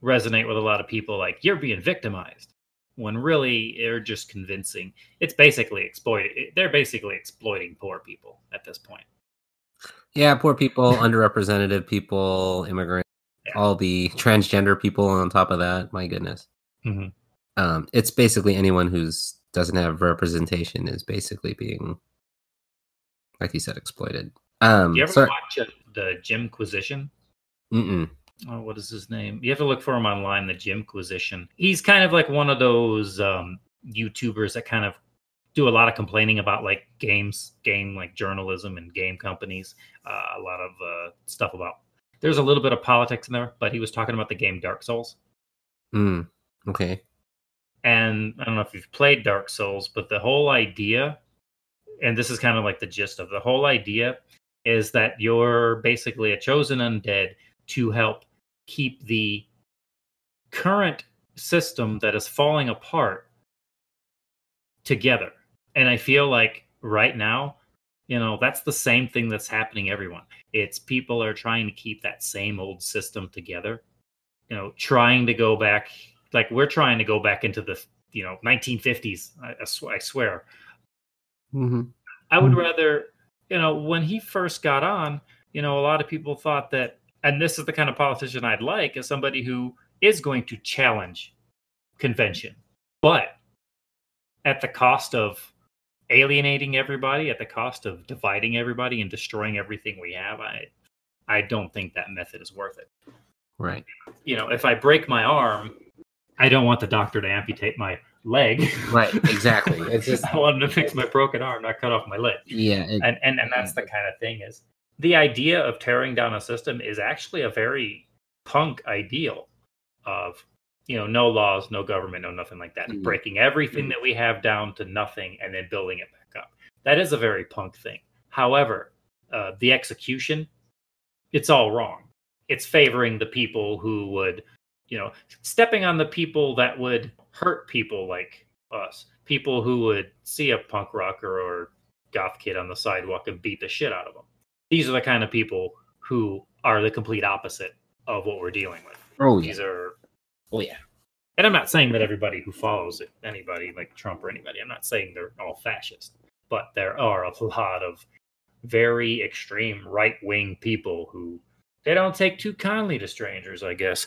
resonate with a lot of people, like you're being victimized, when really they're just convincing. It's basically exploiting. They're basically exploiting poor people at this point. Yeah, poor people, underrepresented people, immigrants, yeah. all the transgender people on top of that. My goodness, mm-hmm. um, it's basically anyone who's doesn't have representation is basically being, like you said, exploited. Um, you ever sorry. watch uh, the Jimquisition? Mm-mm. Oh, what is his name? You have to look for him online, the Jimquisition. He's kind of like one of those um, YouTubers that kind of do a lot of complaining about like games, game like journalism and game companies. Uh, a lot of uh, stuff about, there's a little bit of politics in there, but he was talking about the game Dark Souls. Mm, okay. And I don't know if you've played Dark Souls, but the whole idea, and this is kind of like the gist of the whole idea, is that you're basically a chosen undead to help keep the current system that is falling apart together. And I feel like right now, you know, that's the same thing that's happening everyone. It's people are trying to keep that same old system together, you know, trying to go back, like we're trying to go back into the, you know, nineteen fifties, I, I, sw- I swear. Mm-hmm. I would mm-hmm. rather, you know, when he first got on, you know, a lot of people thought that, and this is the kind of politician I'd like, is somebody who is going to challenge convention, but at the cost of alienating everybody, at the cost of dividing everybody and destroying everything we have. I, I don't think that method is worth it. Right. You know, if I break my arm, I don't want the doctor to amputate my leg. Right. Exactly. It's just, I want him to fix my broken arm, not cut off my leg. Yeah. It, and, and and that's the kind of thing is the idea of tearing down a system is actually a very punk ideal of, you know, no laws, no government, no nothing like that. Mm. Breaking everything mm. that we have down to nothing and then building it back up. That is a very punk thing. However, uh, the execution, it's all wrong. It's favoring the people who would, you know, stepping on the people that would hurt people like us. People who would see a punk rocker or goth kid on the sidewalk and beat the shit out of them. These are the kind of people who are the complete opposite of what we're dealing with. Oh, yeah. These are... Oh, yeah. And I'm not saying that everybody who follows it, anybody like Trump or anybody, I'm not saying they're all fascist, but there are a lot of very extreme right-wing people who, they don't take too kindly to strangers, I guess.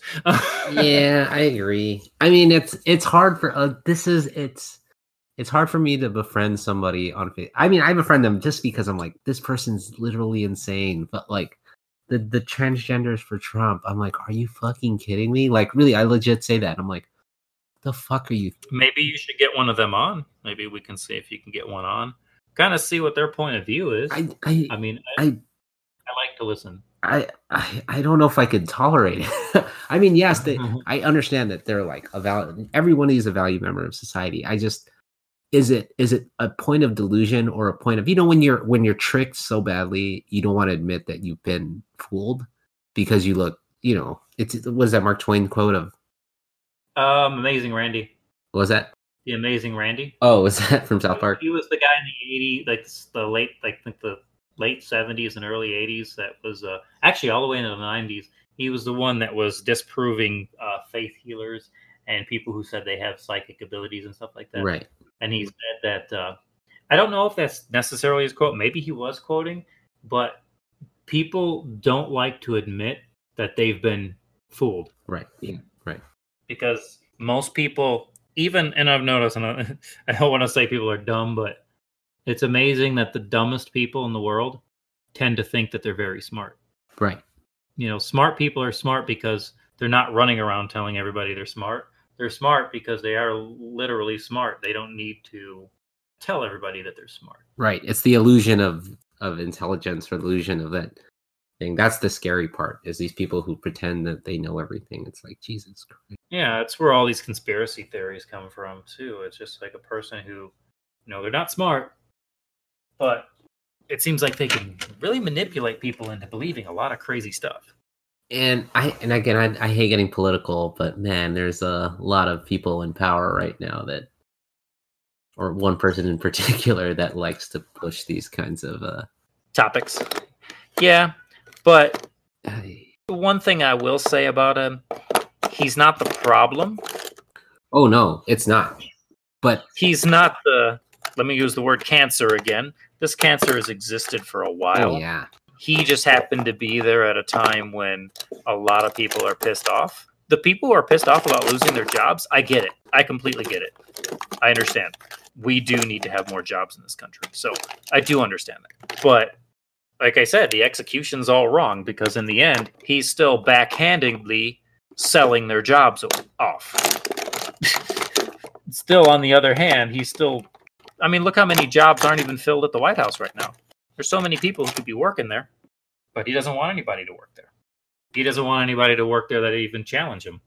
Yeah, I agree. I mean, it's it's hard for, uh, this is, it's it's hard for me to befriend somebody on Facebook. I mean, I befriend them just because I'm like, this person's literally insane, but like, The the transgenders for Trump. I'm like, are you fucking kidding me? Like, really, I legit say that. I'm like, the fuck are you? Th- Maybe you should get one of them on. Maybe we can see if you can get one on. Kind of see what their point of view is. I I, I mean, I, I I like to listen. I, I I don't know if I could tolerate it. I mean, yes, they, mm-hmm. I understand that they're like a value. Every one of these is a value member of society. I just is it is it a point of delusion or a point of, you know, when you're when you're tricked so badly you don't want to admit that you've been fooled because you look, you know, it's, what is that Mark Twain quote of um Amazing Randy? What was that? The Amazing Randy. Oh, was that from South Park? He was the guy in the eighties, like the late like the late seventies and early eighties, that was uh, actually all the way into the nineties. He was the one that was disproving uh, faith healers and people who said they have psychic abilities and stuff like that. Right. And he said that, uh, I don't know if that's necessarily his quote. Maybe he was quoting, but people don't like to admit that they've been fooled. Right. Yeah. Right. Because most people, even, and I've noticed, and I, I don't want to say people are dumb, but it's amazing that the dumbest people in the world tend to think that they're very smart. Right. You know, smart people are smart because they're not running around telling everybody they're smart. They're smart because they are literally smart. They don't need to tell everybody that they're smart. Right. It's the illusion of, of intelligence or illusion of that thing. That's the scary part, is these people who pretend that they know everything. It's like, Jesus Christ. Yeah, that's where all these conspiracy theories come from, too. It's just like a person who, you know, they're not smart, but it seems like they can really manipulate people into believing a lot of crazy stuff. And I and again, I, I hate getting political, but man, there's a lot of people in power right now that, or one person in particular that likes to push these kinds of uh, topics. Yeah, but I... one thing I will say about him, he's not the problem. Oh no, it's not. But he's not the. Let me use the word cancer again. This cancer has existed for a while. Oh, yeah. He just happened to be there at a time when a lot of people are pissed off. The people who are pissed off about losing their jobs, I get it. I completely get it. I understand. We do need to have more jobs in this country. So I do understand that. But like I said, the execution's all wrong because in the end, he's still backhandedly selling their jobs off. Still, on the other hand, he's still I mean, look how many jobs aren't even filled at the White House right now. There's so many people who could be working there, but he doesn't want anybody to work there. He doesn't want anybody to work there that even challenge him.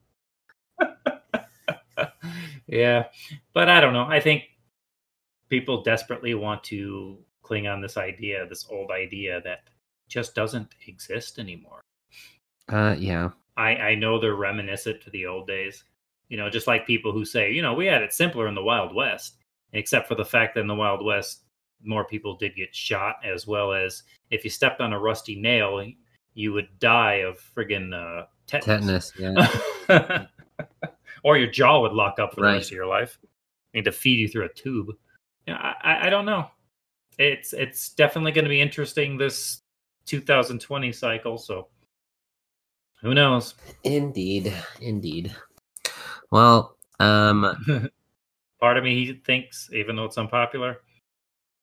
Yeah, but I don't know. I think people desperately want to cling on this idea, this old idea that just doesn't exist anymore. Uh, yeah. I, I know they're reminiscent to the old days. You know, just like people who say, you know, we had it simpler in the Wild West, except for the fact that in the Wild West, more people did get shot, as well as if you stepped on a rusty nail, you would die of friggin' uh, tetanus. Tetanus, yeah. Or your jaw would lock up for right. the rest of your life. I need to feed you through a tube. You know, I, I don't know. It's it's definitely going to be interesting this two thousand twenty cycle. So who knows? Indeed, indeed. Well, um, part of me he thinks, even though it's unpopular,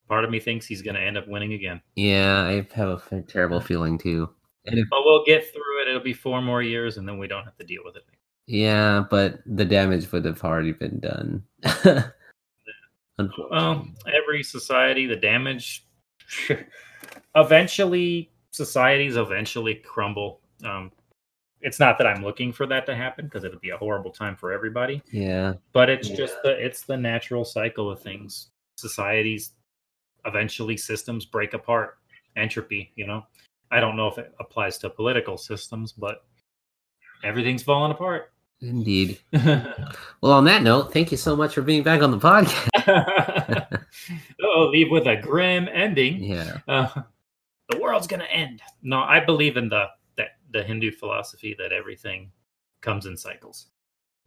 part of me thinks he's going to end up winning again. Yeah, I have a terrible feeling too. And if- but we'll get through it. It'll be four more years, and then we don't have to deal with it anymore. Yeah, but the damage would have already been done. Well, every society, the damage... eventually, societies eventually crumble. Um, it's not that I'm looking for that to happen, because it'll be a horrible time for everybody. Yeah. But it's yeah. just the it's the natural cycle of things. Societies, eventually systems break apart. Entropy, you know? I don't know if it applies to political systems, but everything's falling apart. Indeed. Well, on that note, thank you so much for being back on the podcast. Oh, leave with a grim ending. Yeah, uh, the world's gonna end. No, I believe in the that the Hindu philosophy that everything comes in cycles.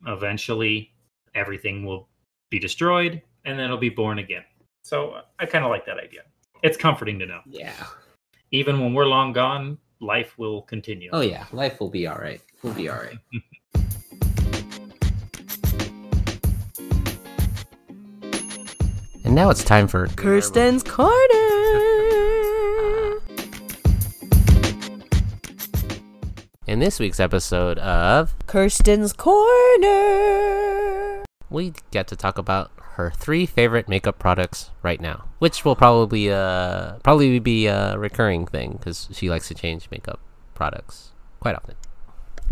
Eventually, everything will be destroyed, and then it'll be born again. So I kind of like that idea. It's comforting to know. Yeah, even when we're long gone, life will continue. Oh yeah, life will be all right. We'll be all right. And now it's time for Kirsten's Corner. In this week's episode of Kirsten's Corner, we get to talk about her three favorite makeup products right now, which will probably uh probably be a recurring thing because she likes to change makeup products quite often.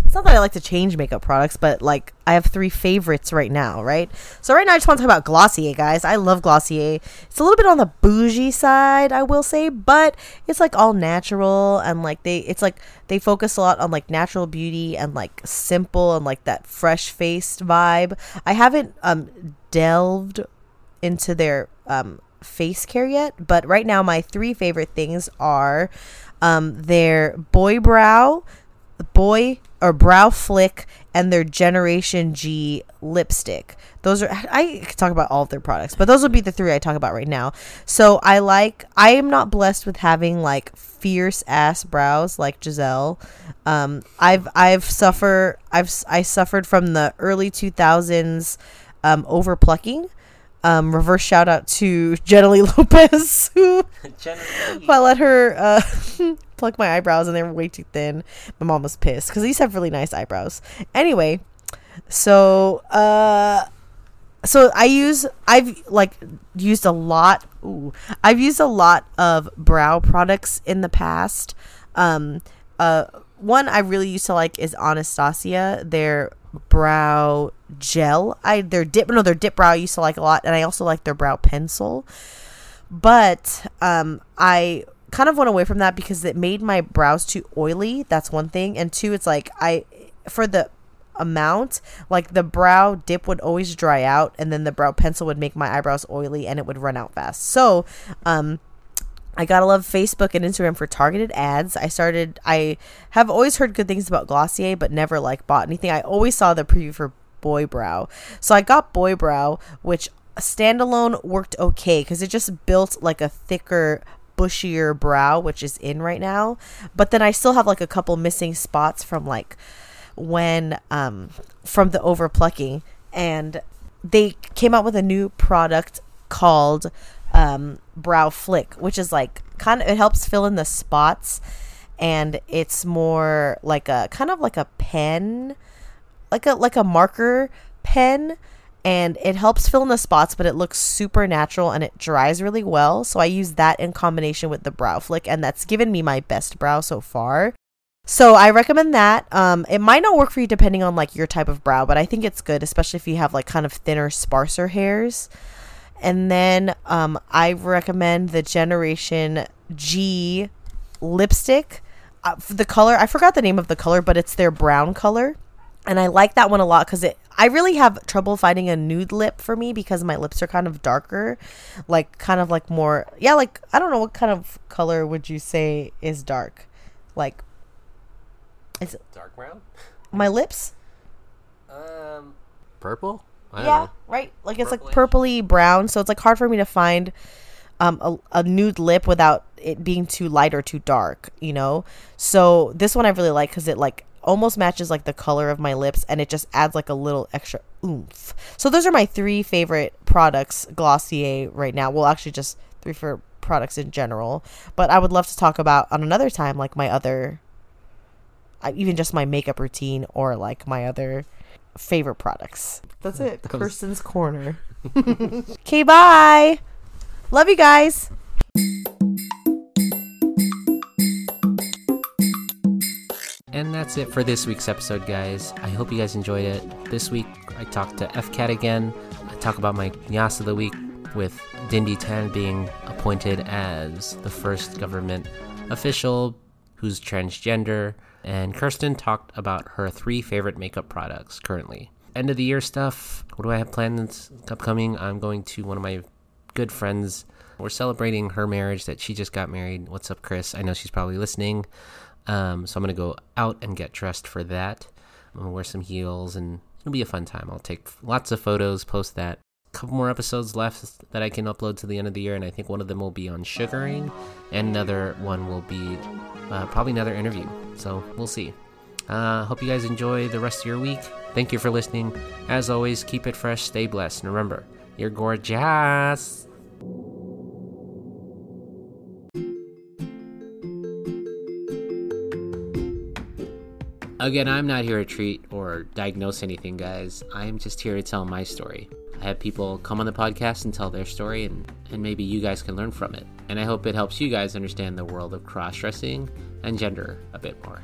It's not that I like to change makeup products, but, like, I have three favorites right now, right? So right now I just want to talk about Glossier, guys. I love Glossier. It's a little bit on the bougie side, I will say, but it's, like, all natural and, like, they it's, like, they focus a lot on, like, natural beauty and, like, simple and, like, that fresh-faced vibe. I haven't um delved into their um face care yet, but right now my three favorite things are um their Boy Brow, the Boy... or Brow Flick, and their Generation G lipstick. Those are, I could talk about all of their products, but those would be the three I talk about right now. So I like, I am not blessed with having like fierce ass brows like Giselle. Um, I've, I've suffer, I've, I suffered from the early two thousands um, over plucking. Um, reverse shout out to Jenny Lopez. Who, if I let her uh, pluck my eyebrows and they were way too thin, my mom was pissed because these have really nice eyebrows. Anyway, so uh, so I use I've like used a lot. Ooh, I've used a lot of brow products in the past. Um, uh, one I really used to like is Anastasia. Their brow gel I their dip no their dip brow I used to like a lot, and I also like their brow pencil, but um I kind of went away from that because it made my brows too oily. That's one thing, and two, it's like I for the amount, like the brow dip would always dry out, and then the brow pencil would make my eyebrows oily and it would run out fast. So um I gotta love Facebook and Instagram for targeted ads. I started, I have always heard good things about Glossier, but never like bought anything. I always saw the preview for Boy Brow. So I got Boy Brow, which standalone worked okay because it just built like a thicker, bushier brow, which is in right now. But then I still have like a couple missing spots from like when, um, from the over plucking. And they came out with a new product called um Brow Flick, which is like kind of, it helps fill in the spots, and it's more like a kind of like a pen, like a like a marker pen, and it helps fill in the spots, but it looks super natural and it dries really well. So I use that in combination with the brow flick, and that's given me my best brow so far. So I recommend that. Um, it might not work for you depending on like your type of brow, but I think it's good, especially if you have like kind of thinner, sparser hairs. And then um, I recommend the Generation G lipstick. Uh, the color, I forgot the name of the color, but it's their brown color. And I like that one a lot because it, I really have trouble finding a nude lip for me because my lips are kind of darker, like kind of like more, yeah, like, I don't know, what kind of color would you say is dark? Like, is it dark brown? My lips? Um, purple? I don't yeah, know. Right? Like it's purple-ish. Like purpley brown, so it's like hard for me to find um a, a nude lip without it being too light or too dark, you know? So this one I really like because it like almost matches like the color of my lips, and it just adds like a little extra oomph. So those are my three favorite products Glossier right now. Well, actually just three for products in general, but I would love to talk about on another time like my other, even just my makeup routine or like my other favorite products. That's it. That was- Kirsten's Corner. Okay, bye. Love you guys. And that's it for this week's episode, guys. I hope you guys enjoyed it. This week, I talked to F K A T again. I talk about my Nyass of the Week with Dindi Tan being appointed as the first government official who's transgender. And Kirsten talked about her three favorite makeup products currently. End of the year stuff. What do I have planned that's upcoming? I'm going to one of my good friends. We're celebrating her marriage that she just got married. What's up, Chris? I know she's probably listening. Um, so I'm going to go out and get dressed for that. I'm going to wear some heels and it'll be a fun time. I'll take lots of photos, post that. A couple more episodes left that I can upload to the end of the year, and I think one of them will be on sugaring and another one will be uh, probably another interview. So we'll see. Uh, hope you guys enjoy the rest of your week. Thank you for listening. As always, keep it fresh, stay blessed, and remember, you're gorgeous. Again, I'm not here to treat or diagnose anything, guys. I'm just here to tell my story. I have people come on the podcast and tell their story, and, and maybe you guys can learn from it. And I hope it helps you guys understand the world of cross-dressing and gender a bit more.